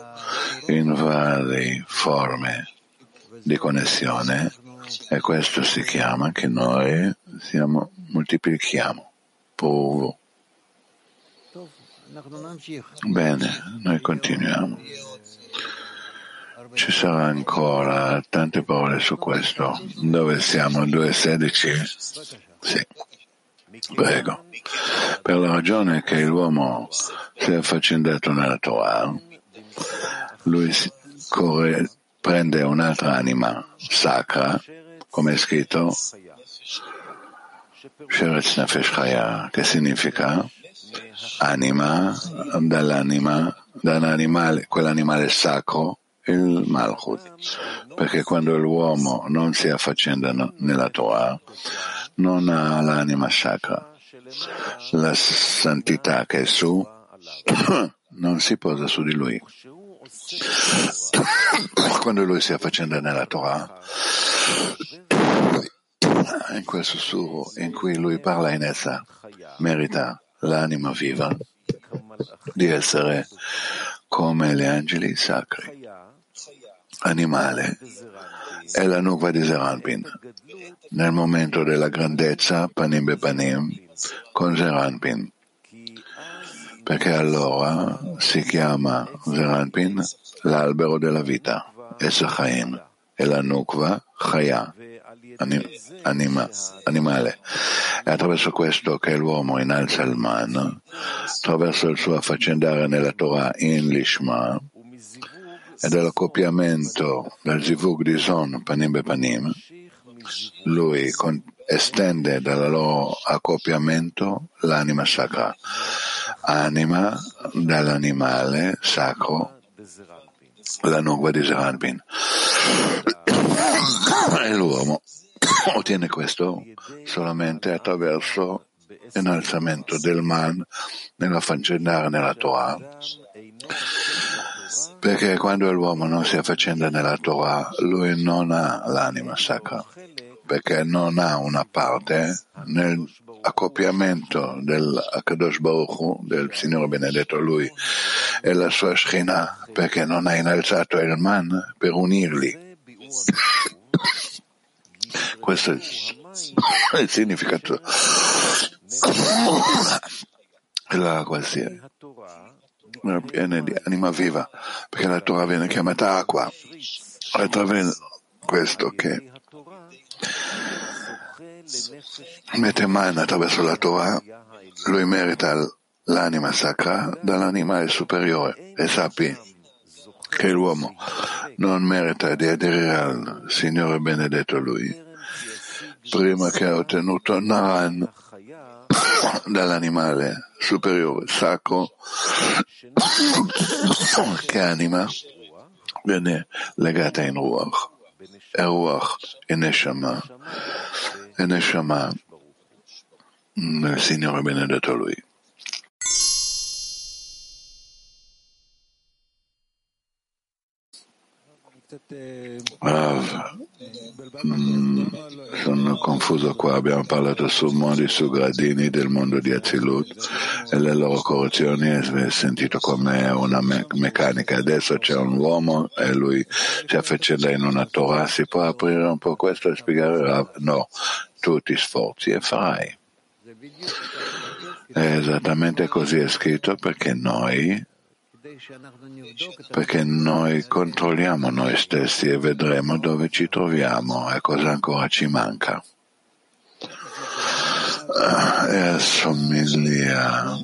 in varie forme di connessione, e questo si chiama che noi siamo, moltiplichiamo. Povo. Bene, noi continuiamo. Ci sarà ancora tante parole su questo. Dove siamo? due sedici? Sì. Prego. Per la ragione che l'uomo si è affaccendato nella Torah, lui corre, prende un'altra anima sacra, come è scritto, Sheretz Nefesh Chaya, che significa anima, dall'anima, dall'animale, quell'animale sacro, il Malchut, perché quando l'uomo non si affaccenda nella Torah, non ha l'anima sacra. La santità che è su non si posa su di lui. Quando lui si affaccenda nella Torah, in quel sussurro in cui lui parla in essa, merita l'anima viva di essere come gli angeli sacri. Animale è la Nukva di Zeir Anpin. Nel momento della grandezza, panim be panim, con Zeir Anpin, perché allora si chiama Zeir Anpin l'albero della vita, Esser Chaim, e la Nukva Chaya, anima, animale. È attraverso questo che l'uomo innalza il Man, attraverso il suo affaccendare nella Torah in Lishma, e dall'accoppiamento del Zivug di Zon, panim be panim, lui con, estende dal loro accoppiamento l'anima sacra, anima dall'animale sacro, la Nukva di Zeir Anpin. E l'uomo ottiene questo solamente attraverso l'innalzamento del Man nell'affaccendare nella Torah, perché quando l'uomo non si affaccenda nella Torah, lui non ha l'anima sacra, perché non ha una parte nell'accoppiamento dell'Akadosh Baruch Hu, del Signore benedetto lui, e la sua Shekhinah, perché non ha innalzato il Man per unirli. Questo è il significato della qualsiasi viene di anima viva, perché la Torah viene chiamata acqua, e attraverso questo che mette mano attraverso la Torah, lui merita l'anima sacra dall'animale superiore, e sappi che l'uomo non merita di aderire al Signore benedetto lui prima che ha ottenuto Naran dall'animale superiore sacro che anima viene legata in Ruach, e Ruach e Neshama, e Neshama il Signore benedetto lui. Rav, mm, sono confuso qua, abbiamo parlato su mondi, su gradini del mondo di Azilut e le loro corruzioni, e sentito come una me- meccanica, adesso c'è un uomo e lui si affaccenda in una Torah, si può aprire un po' questo e spiegare Rav? No, tu ti sforzi e farai. È esattamente così è scritto perché noi perché noi controlliamo noi stessi e vedremo dove ci troviamo e cosa ancora ci manca, e assomiglia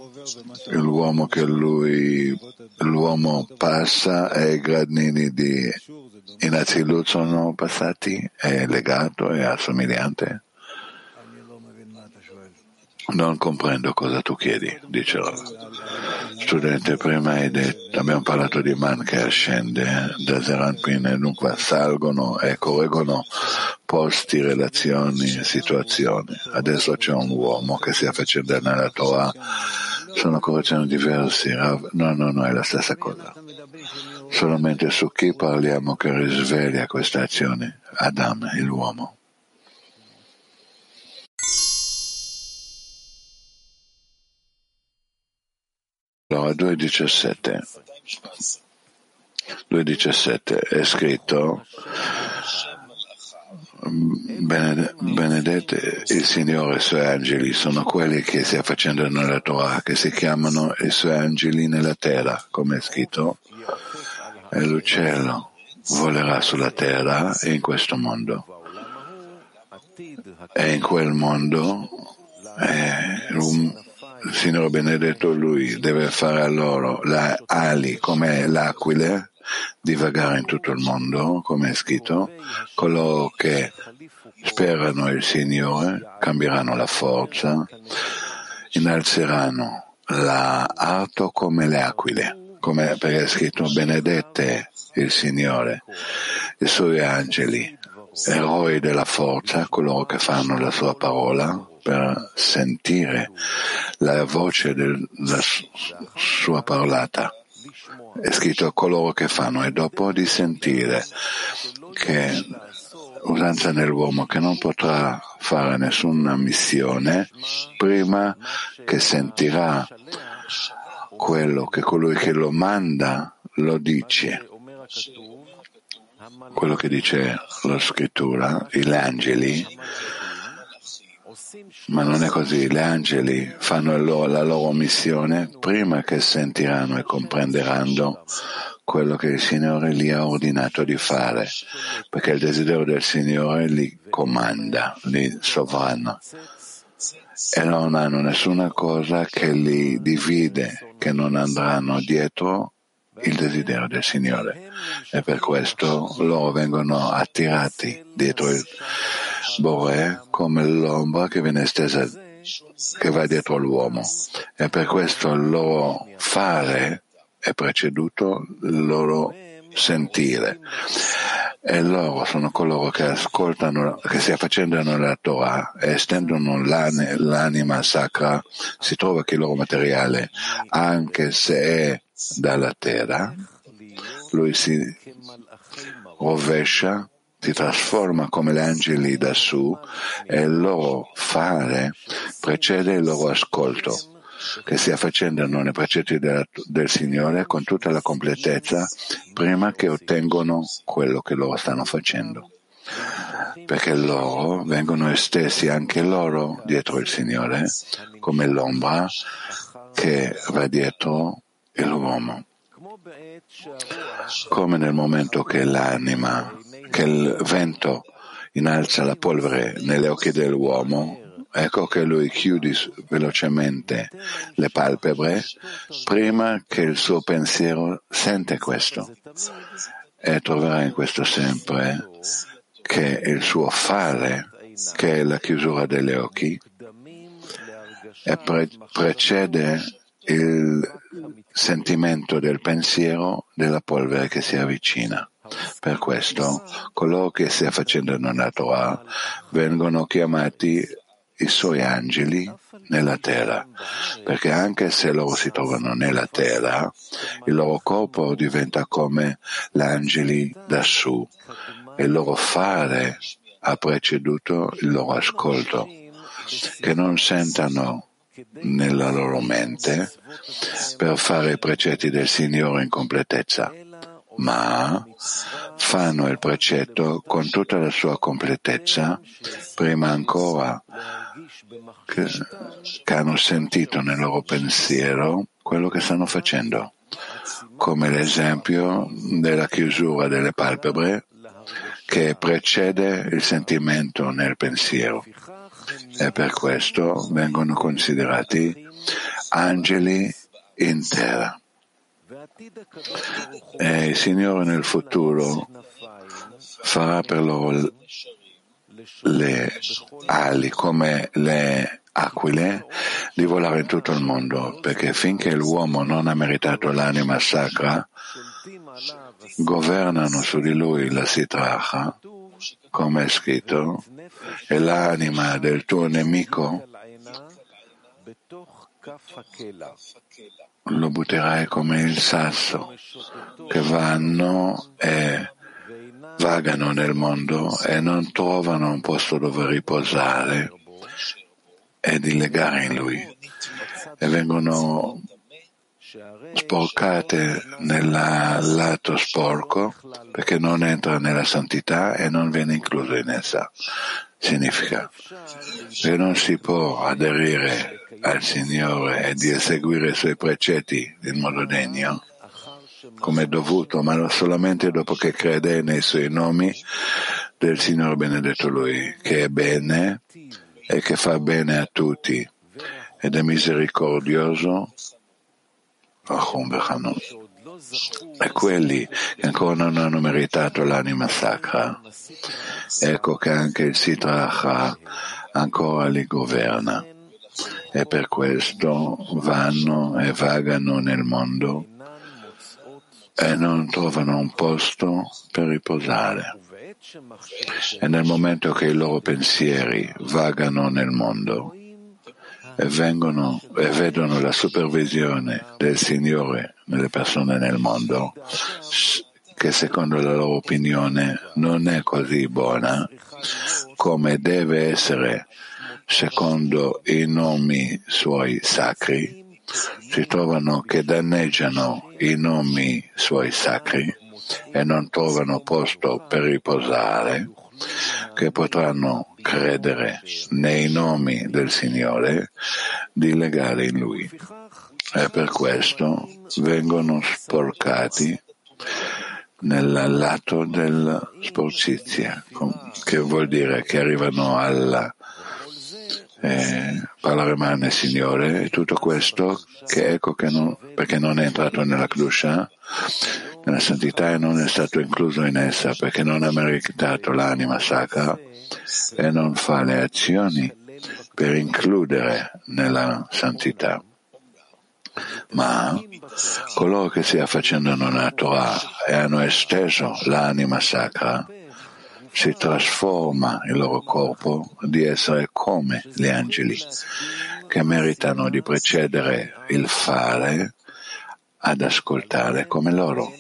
l'uomo che lui l'uomo passa e i gradini di Azilut sono passati, è legato, è assomigliante. Non comprendo cosa tu chiedi, dice Rav. Studente, prima hai detto, abbiamo parlato di Man che ascende, da Zeir Anpin e Nukva salgono e correggono posti, relazioni, situazioni. Adesso c'è un uomo che si affaccenda nella Torah. Sono correzioni diverse, Rav. No, no, no, è la stessa cosa. Solamente su chi parliamo che risveglia queste azioni? Adam, l'uomo. Allora, due diciassette è scritto: benedete il Signore e i Suoi angeli, sono quelli che si affacciano nella Torah, che si chiamano i Suoi angeli nella terra, come è scritto, e l'uccello volerà sulla terra e in questo mondo, e in quel mondo è un il Signore benedetto lui deve fare a loro le ali come l'aquile, divagare in tutto il mondo, come è scritto, coloro che sperano il Signore cambieranno la forza, innalzeranno l'arto come le aquile, come perché è scritto benedette il Signore, i Suoi angeli, eroi della forza, coloro che fanno la Sua parola, per sentire la voce della sua parlata. È scritto coloro che fanno, e dopo di sentire che usanza nell'uomo che non potrà fare nessuna missione prima che sentirà quello che colui che lo manda lo dice. Quello che dice la scrittura, gli angeli. Ma non è così, gli angeli fanno loro, la loro missione prima che sentiranno e comprenderanno quello che il Signore gli ha ordinato di fare, perché il desiderio del Signore li comanda, li sovrana, e non hanno nessuna cosa che li divide, che non andranno dietro il desiderio del Signore, e per questo loro vengono attirati dietro il Borè come l'ombra che viene stesa, che va dietro l'uomo, e per questo il loro fare è preceduto il loro sentire, e loro sono coloro che ascoltano, che si affacciano alla Torah e estendono l'an- l'anima sacra, si trova che il loro materiale anche se è dalla terra lui si rovescia, si trasforma come gli angeli da su e il loro fare precede il loro ascolto, che si affacendano nei precetti del, del Signore con tutta la completezza prima che ottengano quello che loro stanno facendo, perché loro vengono estesi anche loro dietro il Signore come l'ombra che va dietro l'uomo, come nel momento che l'anima, che il vento innalza la polvere negli occhi dell'uomo. Ecco che lui chiude velocemente le palpebre prima che il suo pensiero sente questo, e troverà in questo sempre che il suo fare, che è la chiusura degli occhi, e pre- precede il sentimento del pensiero della polvere che si avvicina. Per questo coloro che si affacendano nella Torah vengono chiamati i suoi angeli nella terra, perché anche se loro si trovano nella terra, il loro corpo diventa come gli angeli da su, e il loro fare ha preceduto il loro ascolto, che non sentano nella loro mente per fare i precetti del Signore in completezza, ma fanno il precetto con tutta la sua completezza prima ancora che, che hanno sentito nel loro pensiero quello che stanno facendo, come l'esempio della chiusura delle palpebre che precede il sentimento nel pensiero, e per questo vengono considerati angeli in terra. E il Signore nel futuro farà per loro le ali come le aquile di volare in tutto il mondo, perché finché l'uomo non ha meritato l'anima sacra governano su di lui la Sitra Achra, come è scritto, e l'anima del tuo nemico lo butterai come il sasso, che vanno e vagano nel mondo e non trovano un posto dove riposare e dilegare in lui, e vengono sporcate nel lato sporco perché non entra nella santità e non viene incluso in essa. Significa che non si può aderire al Signore e di eseguire i suoi precetti in modo degno come è dovuto, ma solamente dopo che crede nei suoi nomi del Signore benedetto Lui, che è bene e che fa bene a tutti ed è misericordioso. E quelli che ancora non hanno meritato l'anima sacra, ecco che anche il Sitra Achra ancora li governa, e per questo vanno e vagano nel mondo e non trovano un posto per riposare. E nel momento che i loro pensieri vagano nel mondo e vengono e vedono la supervisione del Signore nelle persone nel mondo, che secondo la loro opinione non è così buona come deve essere secondo i nomi suoi sacri, si trovano che danneggiano i nomi suoi sacri e non trovano posto per riposare, che potranno credere nei nomi del Signore, dilegare in Lui. E per questo vengono sporcati nel lato della sporcizia, che vuol dire che arrivano alla Eh, parlare male Signore, e tutto questo che ecco che non, perché non è entrato nella Kedusha, nella santità, e non è stato incluso in essa perché non ha meritato l'anima sacra e non fa le azioni per includere nella santità. Ma coloro che si affacendano alla Torah e hanno esteso l'anima sacra, si trasforma il loro corpo di essere come gli angeli, che meritano di precedere il fare ad ascoltare come loro,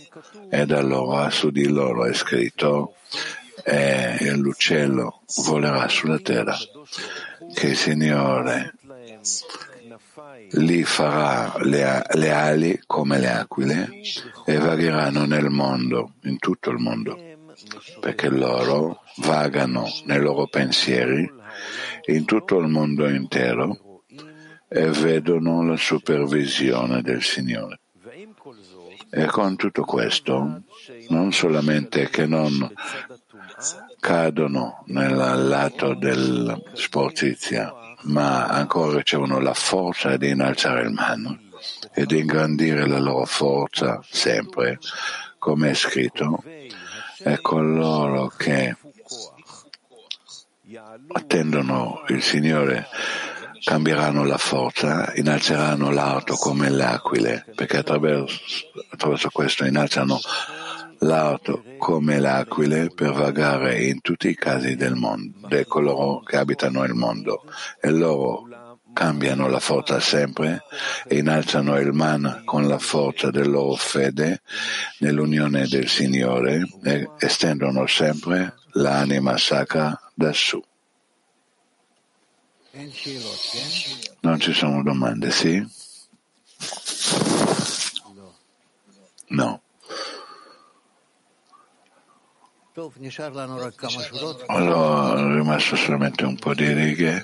ed allora su di loro è scritto e l'uccello volerà sulla terra, che il Signore li farà le, le ali come le aquile e vagheranno nel mondo, in tutto il mondo, perché loro vagano nei loro pensieri in tutto il mondo intero e vedono la supervisione del Signore. E con tutto questo, non solamente che non cadono nel lato della sporcizia, ma ancora ricevono la forza di innalzare il mano e di ingrandire la loro forza sempre, come è scritto, e coloro che attendono il Signore cambieranno la forza, innalzeranno l'arto come le aquile, perché attraverso, attraverso questo innalzano l'arto come le aquile per vagare in tutti i casi del mondo, di coloro che abitano il mondo, e loro cambiano la forza sempre e innalzano il Man con la forza della loro fede nell'unione del Signore e estendono sempre l'anima sacra da su. Non ci sono domande, sì? No. Allora, è rimasto solamente un po' di righe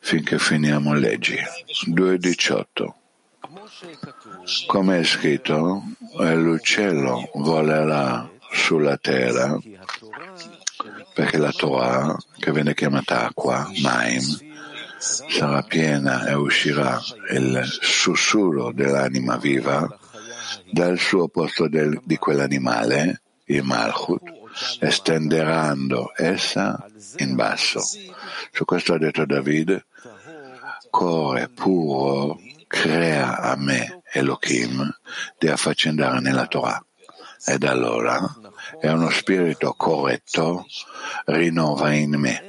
finché finiamo leggi. due diciotto. Come è scritto, l'uccello volerà sulla terra, perché la Torah, che viene chiamata acqua, Maim, sarà piena e uscirà il sussurro dell'anima viva dal suo posto del, di quell'animale, il Malchut, estenderando essa in basso. Su questo ha detto David: «Cuore puro crea a me, Elohim, di affaccendare nella Torah». Ed allora è uno spirito corretto rinnova in me.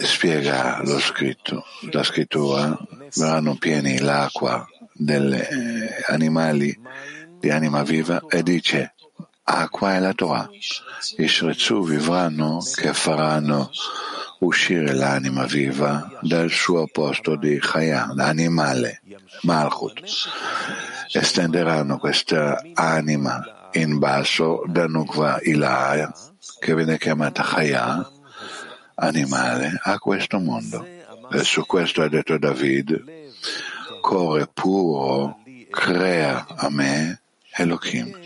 Spiega lo scritto, la scrittura, verranno pieni l'acqua degli animali di anima viva e dice acqua è la Torah. I Shretsu vivranno che faranno uscire l'anima viva dal suo posto di Chaya, l'animale, Malchut. Estenderanno questa anima in basso da Nukva Ilah, che viene chiamata Chaya, animale, a questo mondo. E su questo ha detto David: «Cuore puro crea a me Elohim»,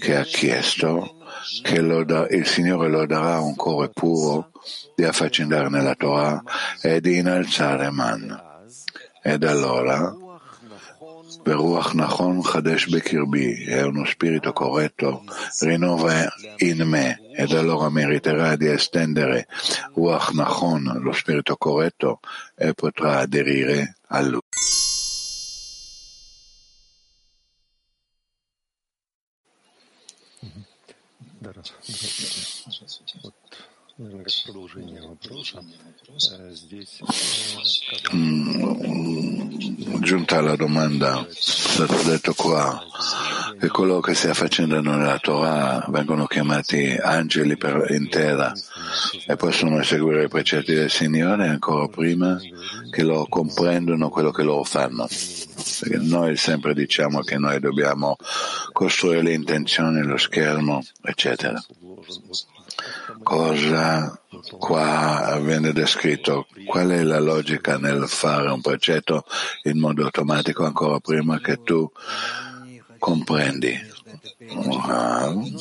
che ha chiesto che lo da, il Signore lo darà un cuore puro di affaccendare nella Torah e di innalzare Man. Ed allora Beruach Nachon Chadesh Bekirbi, è uno spirito corretto, rinnova in me, ed allora meriterà di estendere Ruach Nachon, lo spirito corretto, e potrà aderire a lui. Mm, giunta alla domanda, è stato detto qua che coloro che si affaccendano nella Torah vengono chiamati angeli per intera e possono seguire i precetti del Signore ancora prima che loro comprendono quello che loro fanno, perché noi sempre diciamo che noi dobbiamo costruire le intenzioni, lo schermo, eccetera. Cosa qua viene descritto? Qual è la logica nel fare un precetto in modo automatico ancora prima che tu comprendi? Uh-huh.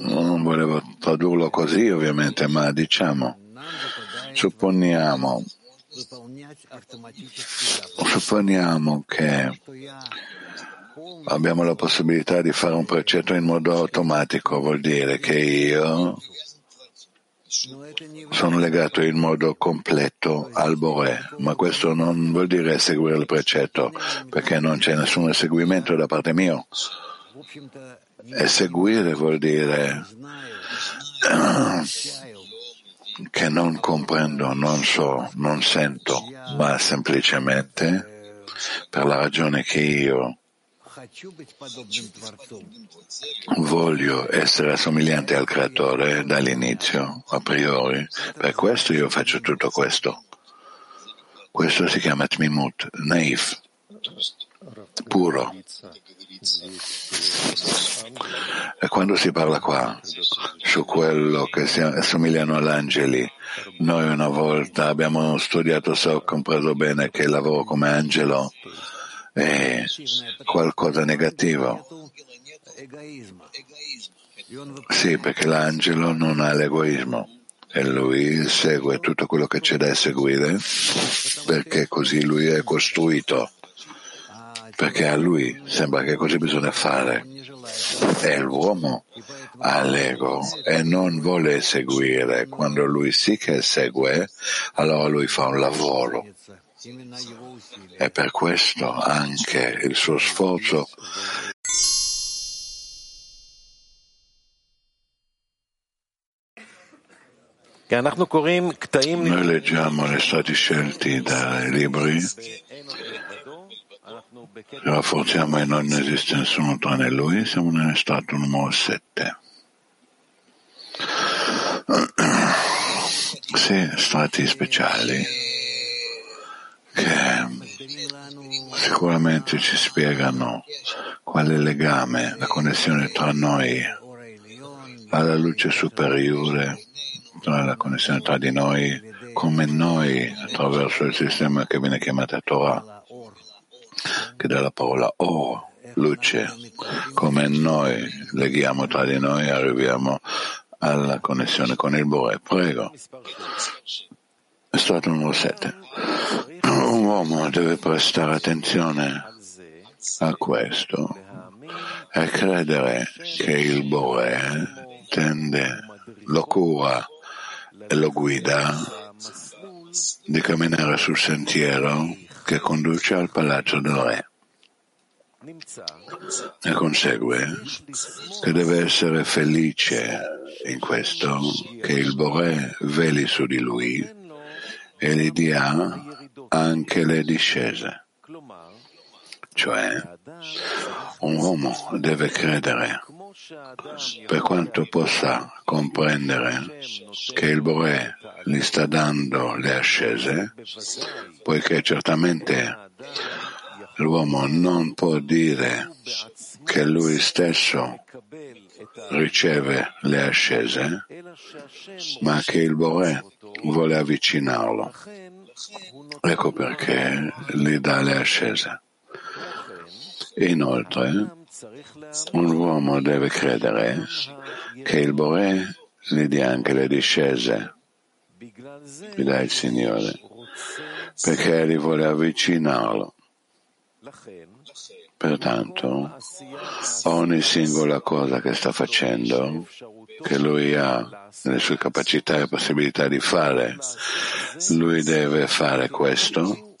Non volevo tradurlo così ovviamente, ma diciamo, supponiamo, supponiamo che abbiamo la possibilità di fare un precetto in modo automatico, vuol dire che io sono legato in modo completo al Borè, ma questo non vuol dire seguire il precetto, perché non c'è nessun seguimento da parte mia. E seguire vuol dire che non comprendo, non so, non sento, ma semplicemente per la ragione che io Voglio essere assomigliante al creatore dall'inizio, a priori. Per questo io faccio tutto questo. Questo si chiama Tmimut, naif, puro. E quando si parla qua su quello che si assomigliano agli angeli, noi una volta abbiamo studiato, so, compreso bene che il lavoro come angelo è qualcosa di negativo. Sì, perché l'angelo non ha l'egoismo. E lui segue tutto quello che c'è da seguire, perché così lui è costruito, perché a lui sembra che così bisogna fare. E l'uomo ha l'ego e non vuole seguire. Quando lui sì che segue, allora lui fa un lavoro. E per questo anche il suo sforzo noi leggiamo gli stati scelti dai libri, rafforziamo e non esiste nessuno tranne lui, siamo nello stato numero sette. Sì, stati speciali che sicuramente ci spiegano quale legame, la connessione tra noi alla luce superiore, la connessione tra di noi, come noi attraverso il sistema che viene chiamata Torah, che dà la parola Or, luce, come noi leghiamo tra di noi e arriviamo alla connessione con il Borè. Prego. È stato numero sette. Un uomo deve prestare attenzione a questo e credere che il Borè tende, lo cura e lo guida di camminare sul sentiero che conduce al palazzo del re. Ne consegue che deve essere felice in questo, che il Borè veli su di lui e gli dia anche le discese. Cioè, un uomo deve credere, per quanto possa comprendere, che il Borè gli sta dando le ascese, poiché certamente l'uomo non può dire che lui stesso riceve le ascese, ma che il Borè vuole avvicinarlo. Ecco perché gli dà le ascese. Inoltre, un uomo deve credere che il Borè gli dia anche le discese, gli dà il Signore, perché gli vuole avvicinarlo. Pertanto, ogni singola cosa che sta facendo, che lui ha nelle sue capacità e possibilità di fare, lui deve fare questo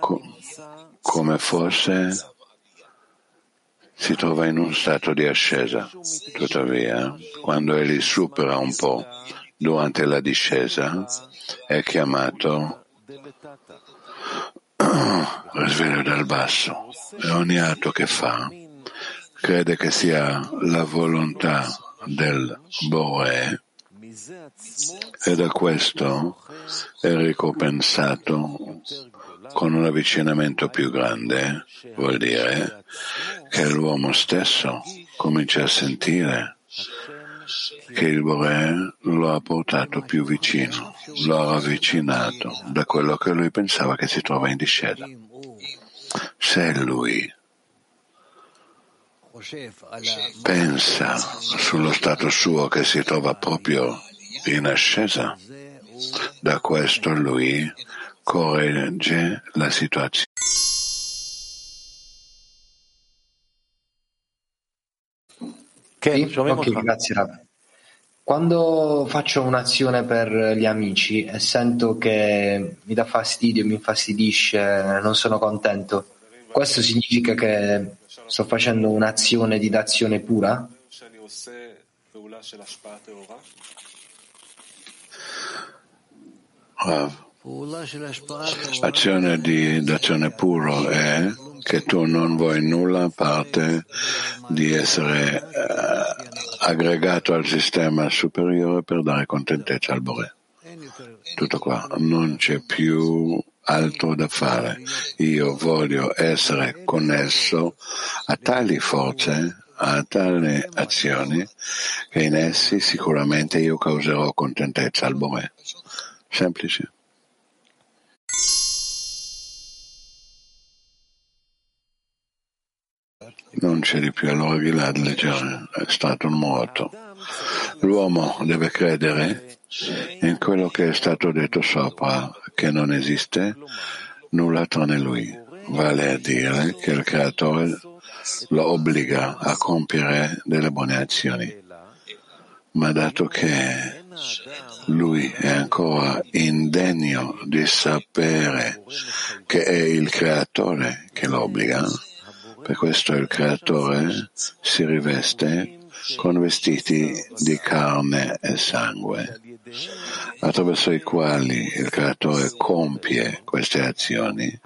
co- come fosse si trova in un stato di ascesa. Tuttavia, quando egli supera un po' durante la discesa, è chiamato risveglio dal basso. E ogni atto che fa, crede che sia la volontà del Borè, e da questo è ricompensato con un avvicinamento più grande. Vuol dire che l'uomo stesso comincia a sentire che il Borè lo ha portato più vicino, lo ha avvicinato da quello che lui pensava che si trova in discesa. Se lui pensa sullo stato suo che si trova proprio in ascesa, da questo lui corregge la situazione. Sì, ok, grazie Rav. Quando faccio un'azione per gli amici e sento che mi dà fastidio, mi infastidisce, non sono contento, questo significa che sto facendo un'azione di d'azione pura? Rav. Azione di d'azione puro è che tu non vuoi nulla a parte di essere eh, aggregato al sistema superiore per dare contentezza al Borè. Tutto qua, non c'è più altro da fare. Io voglio essere connesso a tali forze, a tali azioni, che in essi sicuramente io causerò contentezza al Borè. Semplice. Non c'è di più, allora Gilad leggere, è stato un morto. L'uomo deve credere in quello che è stato detto sopra, che non esiste nulla tranne lui, vale a dire che il creatore lo obbliga a compiere delle buone azioni, ma dato che lui è ancora indegno di sapere che è il creatore che lo obbliga, per questo il creatore si riveste con vestiti di carne e sangue, attraverso i quali il creatore compie queste azioni,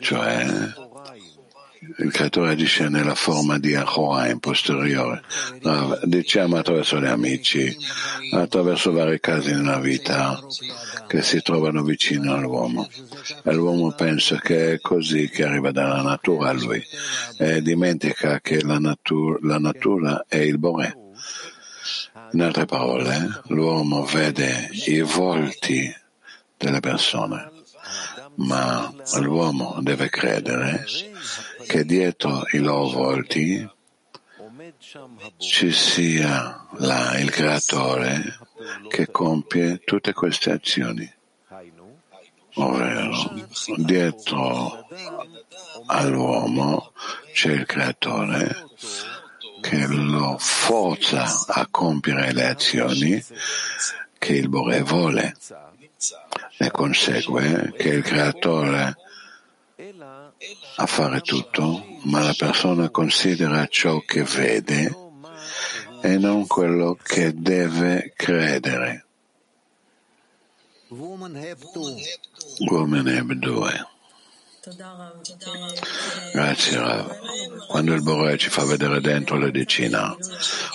cioè il creatore agisce nella forma di Achoraim posteriore, no, diciamo attraverso gli amici, attraverso vari casi nella vita che si trovano vicino all'uomo, e l'uomo pensa che è così che arriva dalla natura a lui e dimentica che la, natura, la natura è il Borè. In altre parole, l'uomo vede i volti delle persone, ma l'uomo deve credere che dietro i loro volti ci sia là il creatore che compie tutte queste azioni, ovvero dietro all'uomo c'è il creatore che lo forza a compiere le azioni che il Borè vuole. Ne consegue che il creatore a fare tutto, ma la persona considera ciò che vede e non quello che deve credere. Woman have due. Grazie Rav. Quando il Borè ci fa vedere dentro la decina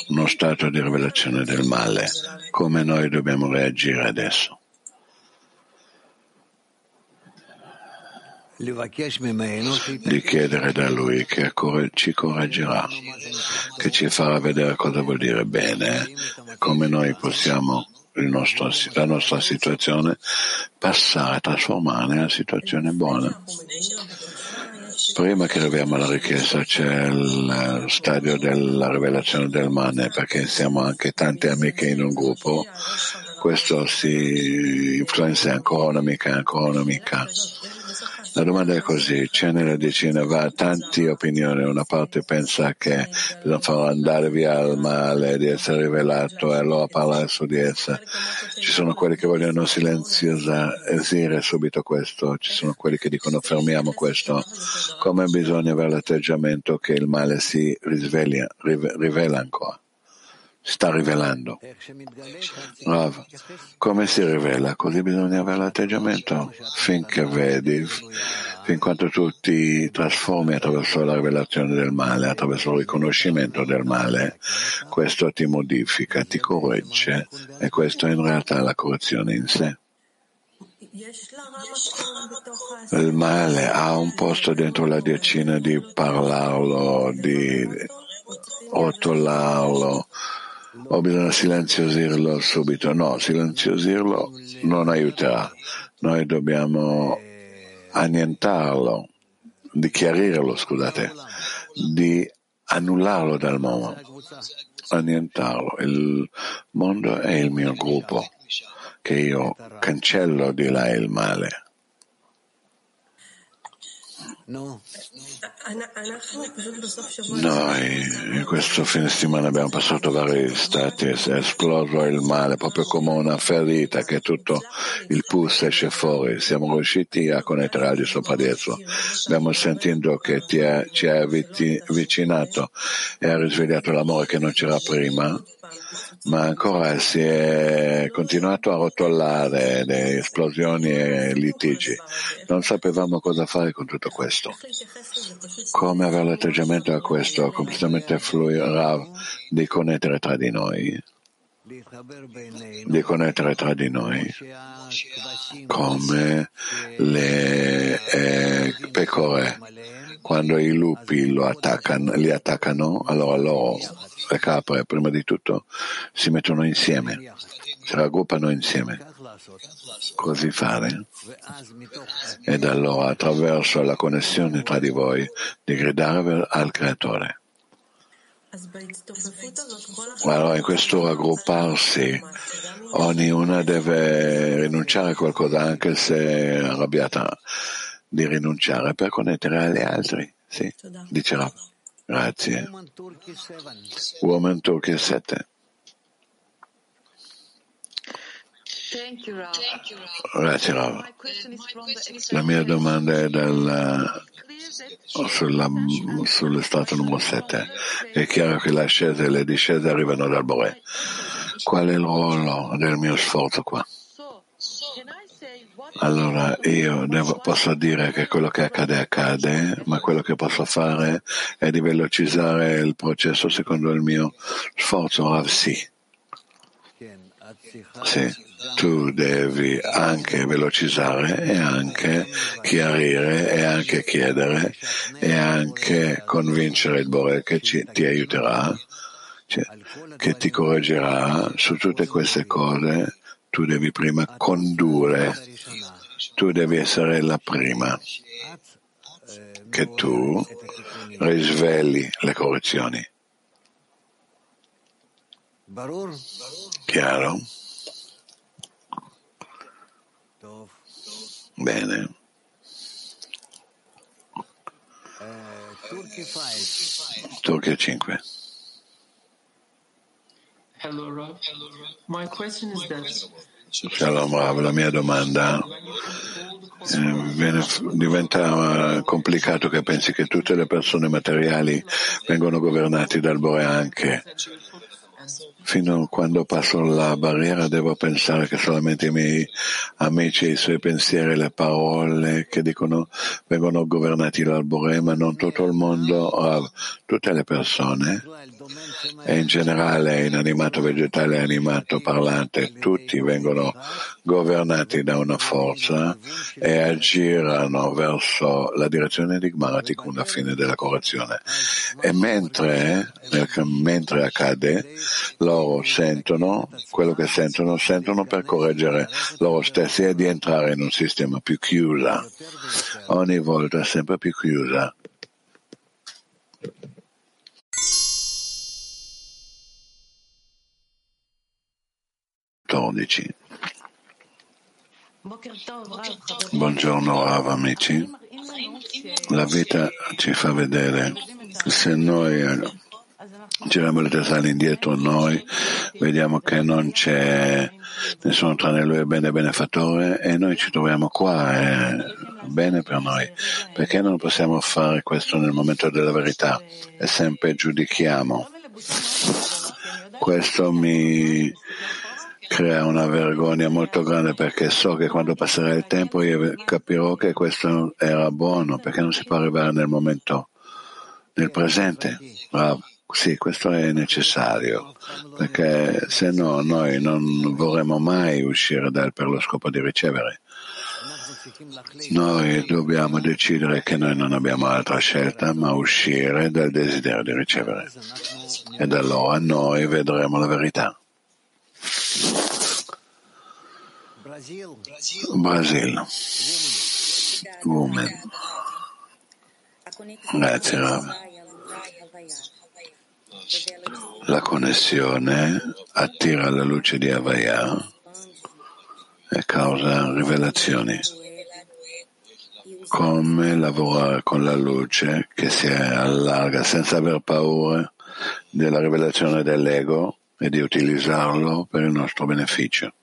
uno stato di rivelazione del male, come noi dobbiamo reagire adesso? Di chiedere da lui che ci correggerà, che ci farà vedere cosa vuol dire bene, come noi possiamo il nostro, la nostra situazione passare a trasformare nella situazione buona. Prima che arriviamo alla richiesta c'è il stadio della rivelazione del Man, perché siamo anche tante amiche in un gruppo, questo si influenza ancora un'amica, ancora un'amica. La domanda è così, c'è nella decina va tante opinioni, una parte pensa che bisogna far andare via il male, di essere rivelato e allora parlare su di essa, ci sono quelli che vogliono silenziare subito questo, ci sono quelli che dicono fermiamo questo, come bisogna avere l'atteggiamento che il male si risveglia, rivela ancora? Sta rivelando. Rav, come si rivela? Così bisogna avere l'atteggiamento finché vedi, fin quanto tu ti trasformi attraverso la rivelazione del male, attraverso il riconoscimento del male, questo ti modifica, ti corregge, e questo è in realtà la correzione in sé. Il male ha un posto dentro la decina di parlarlo, di rotolarlo, o bisogna silenziosirlo subito? No, silenziosirlo non aiuterà, noi dobbiamo annientarlo, dichiarirlo, scusate, di annullarlo dal mondo, annientarlo. Il mondo è il mio gruppo, che io cancello di là il male. No. Noi in questo fine settimana abbiamo passato vari stati, è esploso il male proprio come una ferita che tutto il pus esce fuori, siamo riusciti a connettere al di sopra di esso, abbiamo sentito che ti è, ci hai avvicinato e ha risvegliato l'amore che non c'era prima, ma ancora si è continuato a rotolare le esplosioni e litigi, non sapevamo cosa fare con tutto questo. questo. Come avere l'atteggiamento a questo completamente fluirà di connettere tra di noi. Di connettere tra di noi come le eh, pecore, quando i lupi lo attaccano, li attaccano, allora loro, le capre, prima di tutto si mettono insieme, si raggruppano insieme. Così fare, ed allora attraverso la connessione tra di voi di gridare al Creatore. Allora in questo raggrupparsi ognuna deve rinunciare a qualcosa, anche se arrabbiata, di rinunciare per connettere agli altri. Sì, dice grazie. Woman Turkey sette. Thank you, Rav. Grazie Rav. La mia domanda è dal, sulla, sulle stato numero sette. È chiaro che le ascese e le discese arrivano dal Borè. Qual è il ruolo del mio sforzo qua? Allora io devo, posso dire che quello che accade accade, ma quello che posso fare è di velocizzare il processo secondo il mio sforzo. Rav, sì. Sì, tu devi anche velocizzare e anche chiarire e anche chiedere e anche convincere il Borè che ci, ti aiuterà, cioè, che ti correggerà su tutte queste cose. Tu devi prima condurre, tu devi essere la prima che tu risvegli le correzioni. Chiaro? Bene. Turchia cinque. Hello, Rav. My question is that... Shalom, Rav. La mia domanda eh, diventa complicato che pensi che tutte le persone materiali vengono governate dal Borè anche. Fino a quando passo la barriera devo pensare che solamente i miei amici, i suoi pensieri, le parole che dicono vengono governati dal Borè, ma non tutto il mondo, tutte le persone, e in generale inanimato, vegetale, animato, parlante, tutti vengono governati da una forza e aggirano verso la direzione di Gmarati con la fine della correzione. E mentre, mentre accade, loro sentono quello che sentono, sentono per correggere loro stessi e di entrare in un sistema più chiusa, ogni volta sempre più chiusa. quattordici. Buongiorno Rav, amici. La vita ci fa vedere se noi giriamo le tessere indietro, noi vediamo che non c'è nessuno tranne lui, è bene benefattore, e noi ci troviamo qua, è bene per noi. Perché non possiamo fare questo nel momento della verità e sempre giudichiamo? Questo mi crea una vergogna molto grande, perché so che quando passerà il tempo io capirò che questo era buono. Perché non si può arrivare nel momento, nel presente? Bravo. Sì, questo è necessario, perché se no noi non vorremmo mai uscire dal per lo scopo di ricevere. Noi dobbiamo decidere che noi non abbiamo altra scelta ma uscire dal desiderio di ricevere. Ed allora noi vedremo la verità. Brasile. Woman. Grazie, Rav. La connessione attira la luce di Havaya e causa rivelazioni. Come lavorare con la luce che si allarga senza aver paura della rivelazione dell'ego e di utilizzarlo per il nostro beneficio.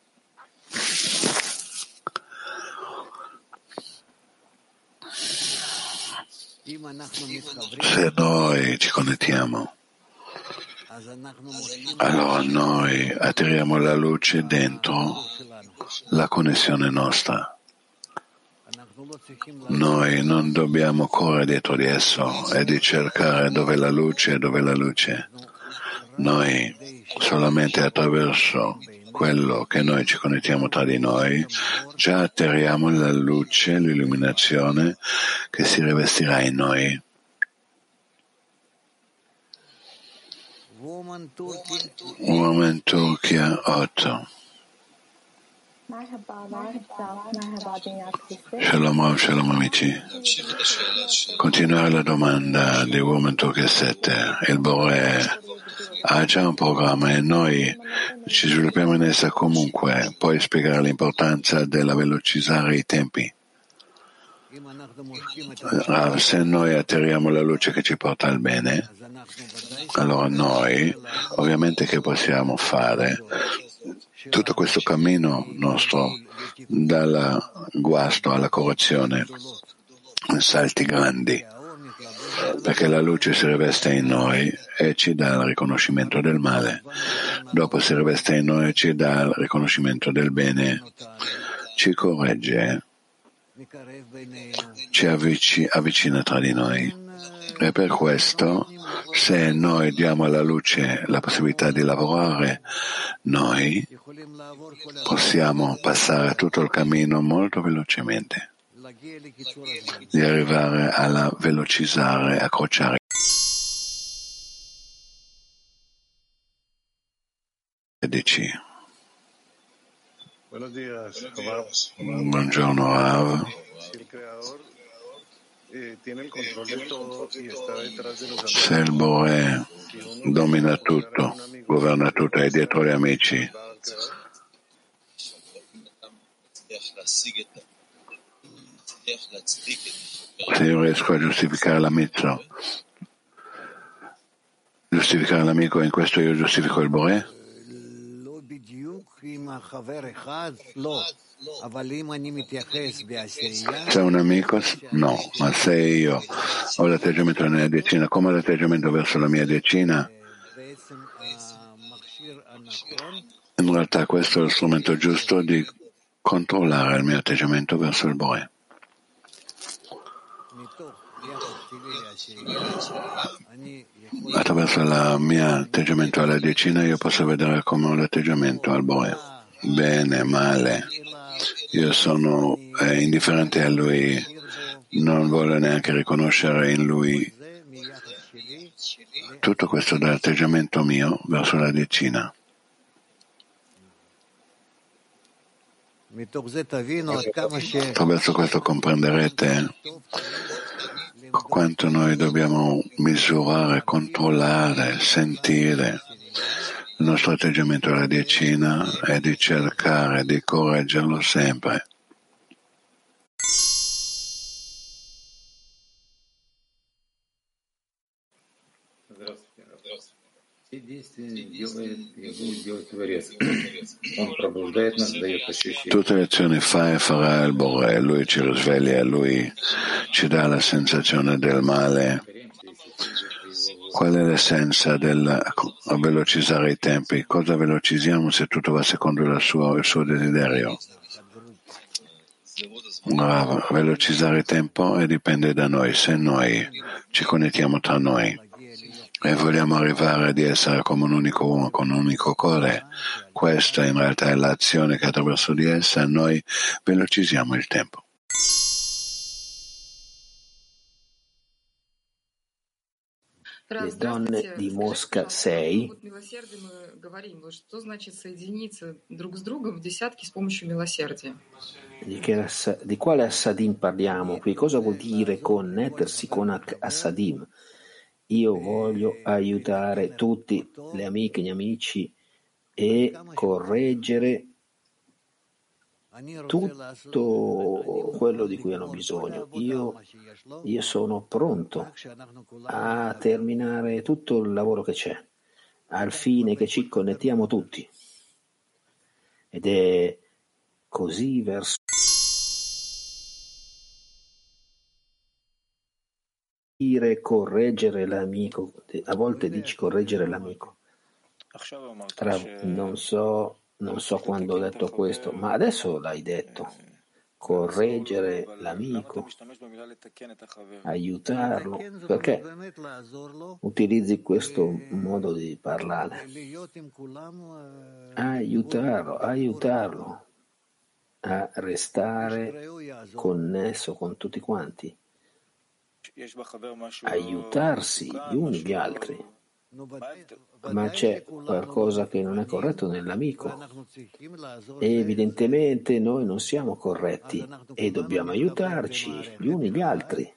Se noi ci connettiamo, allora noi attiriamo la luce dentro la connessione nostra. Noi non dobbiamo correre dietro di esso e di cercare dove la luce e dove la luce. Noi solamente attraverso quello che noi ci connettiamo tra di noi già atterriamo la luce, l'illuminazione che si rivestirà in noi. Woman Turchia otto. Shalom Rav, shalom amici. Continuare la domanda di Woman Turchia sette. Il Borè ha già un programma e noi ci sviluppiamo in essa comunque. Puoi spiegare l'importanza della velocizzare i tempi? Rav, se noi atterriamo la luce che ci porta al bene, allora noi ovviamente che possiamo fare tutto questo cammino nostro dal guasto alla correzione, salti grandi, perché la luce si riveste in noi e ci dà il riconoscimento del male, dopo si riveste in noi e ci dà il riconoscimento del bene, ci corregge, ci avvic- avvicina tra di noi. E per questo, se noi diamo alla luce la possibilità di lavorare, noi possiamo passare tutto il cammino molto velocemente, di arrivare alla velocizzare, accrociare. tredici. Buongiorno Rav. Se il Borè domina tutto, governa tutto, è dietro gli amici, se io riesco a giustificare l'amico, giustificare l'amico, in questo io giustifico il Borè? Se un amico, no, ma se io ho l'atteggiamento nella decina, come l'atteggiamento verso la mia decina, in realtà questo è lo strumento giusto di controllare il mio atteggiamento verso il Borè. Attraverso il mio atteggiamento alla decina io posso vedere come ho l'atteggiamento al Borè, bene, male. Io sono eh, indifferente a lui, non voglio neanche riconoscere in lui tutto questo dall'atteggiamento mio verso la decina. Attraverso questo comprenderete quanto noi dobbiamo misurare, controllare, sentire. Il nostro atteggiamento alla decina è di cercare di correggerlo sempre. Tutte le azioni fa e farà il Borè, lui ci risveglia, lui ci dà la sensazione del male. Qual è l'essenza del velocizzare i tempi? Cosa velocizziamo se tutto va secondo il suo, il suo desiderio? Bravo. Velocizzare il tempo e dipende da noi. Se noi ci connettiamo tra noi e vogliamo arrivare ad essere come un unico uomo, con un unico cuore, questa in realtà è l'azione che attraverso di essa noi velocizziamo il tempo. Le donne di Mosca sei. Di, che assa, di quale Assadim parliamo qui? Cosa vuol dire connettersi con Assadim? Io voglio aiutare tutti, le amiche, gli amici, e correggere tutto quello di cui hanno bisogno. Io, io sono pronto a terminare tutto il lavoro che c'è, al fine che ci connettiamo tutti. Ed è così verso dire correggere l'amico. A volte dici correggere l'amico. Tra, non so... Non so quando ho detto questo, ma adesso l'hai detto. correggere l'amico, aiutarlo, perché utilizzi questo modo di parlare? Aiutarlo, aiutarlo a restare connesso con tutti quanti, aiutarsi gli uni gli altri. Ma c'è qualcosa che non è corretto nell'amico e evidentemente noi non siamo corretti e dobbiamo aiutarci gli uni gli altri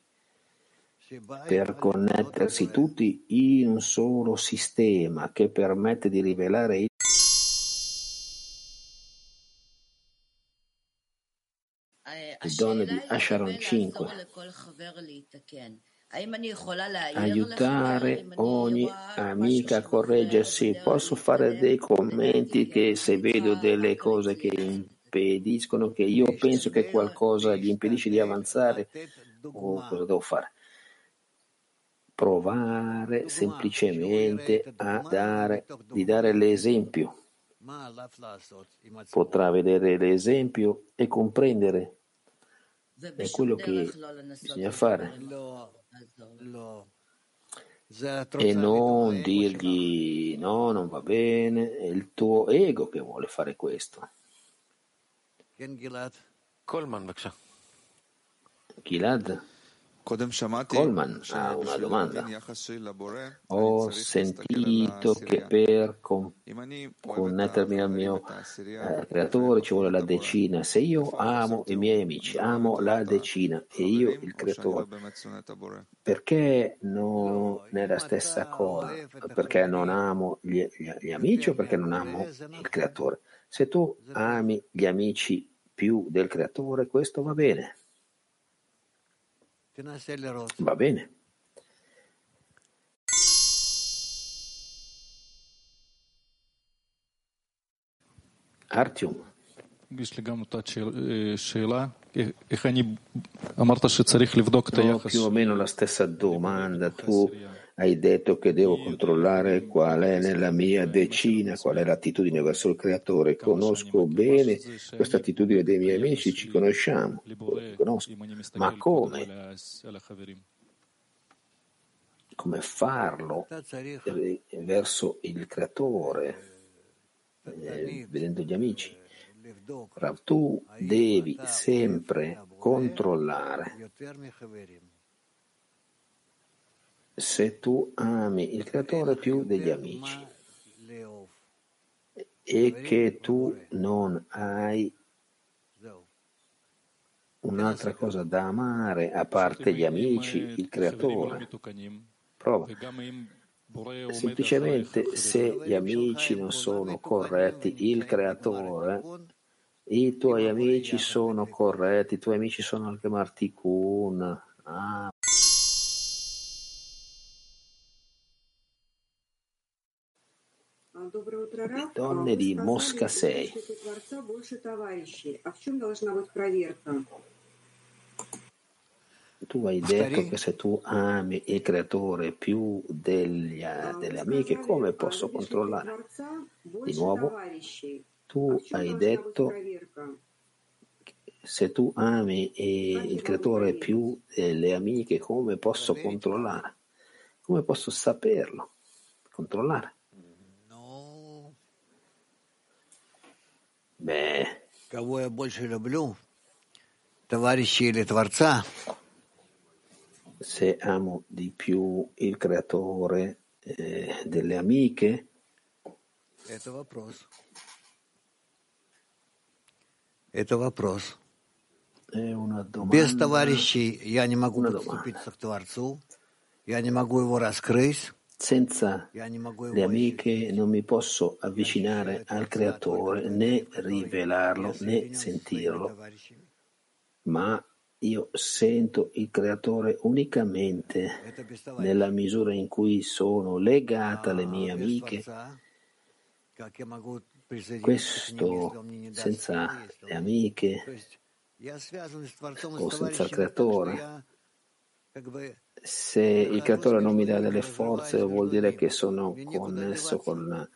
per connettersi tutti in un solo sistema che permette di rivelare il dono di Asharon cinque. Aiutare ogni amica a correggersi. Posso fare dei commenti che se vedo delle cose che impediscono, che io penso che qualcosa gli impedisce di avanzare, oh, cosa devo fare? Provare semplicemente a dare, di dare l'esempio. Potrà vedere l'esempio e comprendere. È quello che bisogna fare. E non dirgli no, non va bene, è il tuo ego che vuole fare questo. Gilad Coleman ha una domanda. Ho sentito che per connettermi al mio eh, creatore ci vuole la decina. Se io amo i miei amici, amo la decina e io il creatore, perché non è la stessa cosa? Perché non amo gli, gli, gli amici o perché non amo il creatore? Se tu ami gli amici più del creatore, questo va bene. Va bene. Artyom. No, più o meno la stessa domanda. Tu hai detto che devo controllare qual è nella mia decina, qual è l'attitudine verso il creatore. Conosco bene questa attitudine dei miei amici, ci conosciamo, conosco. Ma come? Come farlo verso il creatore, eh, vedendo gli amici? Rav, tu devi sempre controllare. Se tu ami il creatore più degli amici e che tu non hai un'altra cosa da amare a parte gli amici, il creatore, prova. Semplicemente se gli amici non sono corretti, il creatore, i tuoi amici sono corretti, i tuoi amici sono anche Martikun. Ah. Le donne di Mosca sei. Tu hai detto che se tu ami il creatore più degli, delle amiche, come posso controllare? Di nuovo, tu hai detto se tu ami il creatore più delle amiche, come posso controllare? Come posso saperlo? Controllare. Beh, se amo di più il creatore eh, delle amiche, è una domanda. Una domanda. Senza le amiche non mi posso avvicinare al creatore, né rivelarlo, né sentirlo, ma io sento il creatore unicamente nella misura in cui sono legata alle mie amiche. Questo, senza le amiche o senza il creatore, se il creatore non mi dà delle forze, vuol dire che sono connesso con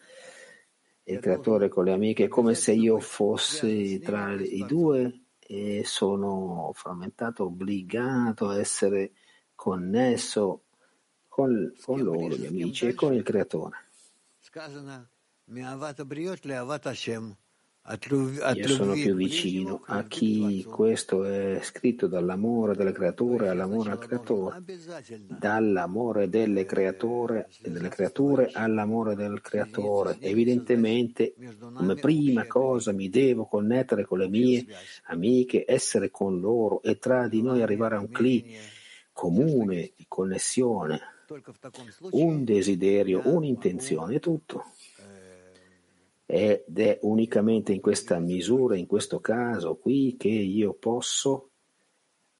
il creatore, con le amiche. È come se io fossi tra i due e sono frammentato, obbligato a essere connesso con, con loro, gli amici, e con il Creatore. Io sono più vicino a chi, questo è scritto, dall'amore del creatore all'amore al creatore, dall'amore delle creature, delle creature all'amore del creatore. Evidentemente, come prima cosa mi devo connettere con le mie amiche, essere con loro e tra di noi arrivare a un clima comune di connessione, un desiderio, un'intenzione, tutto. Ed è unicamente in questa misura, in questo caso qui, che io posso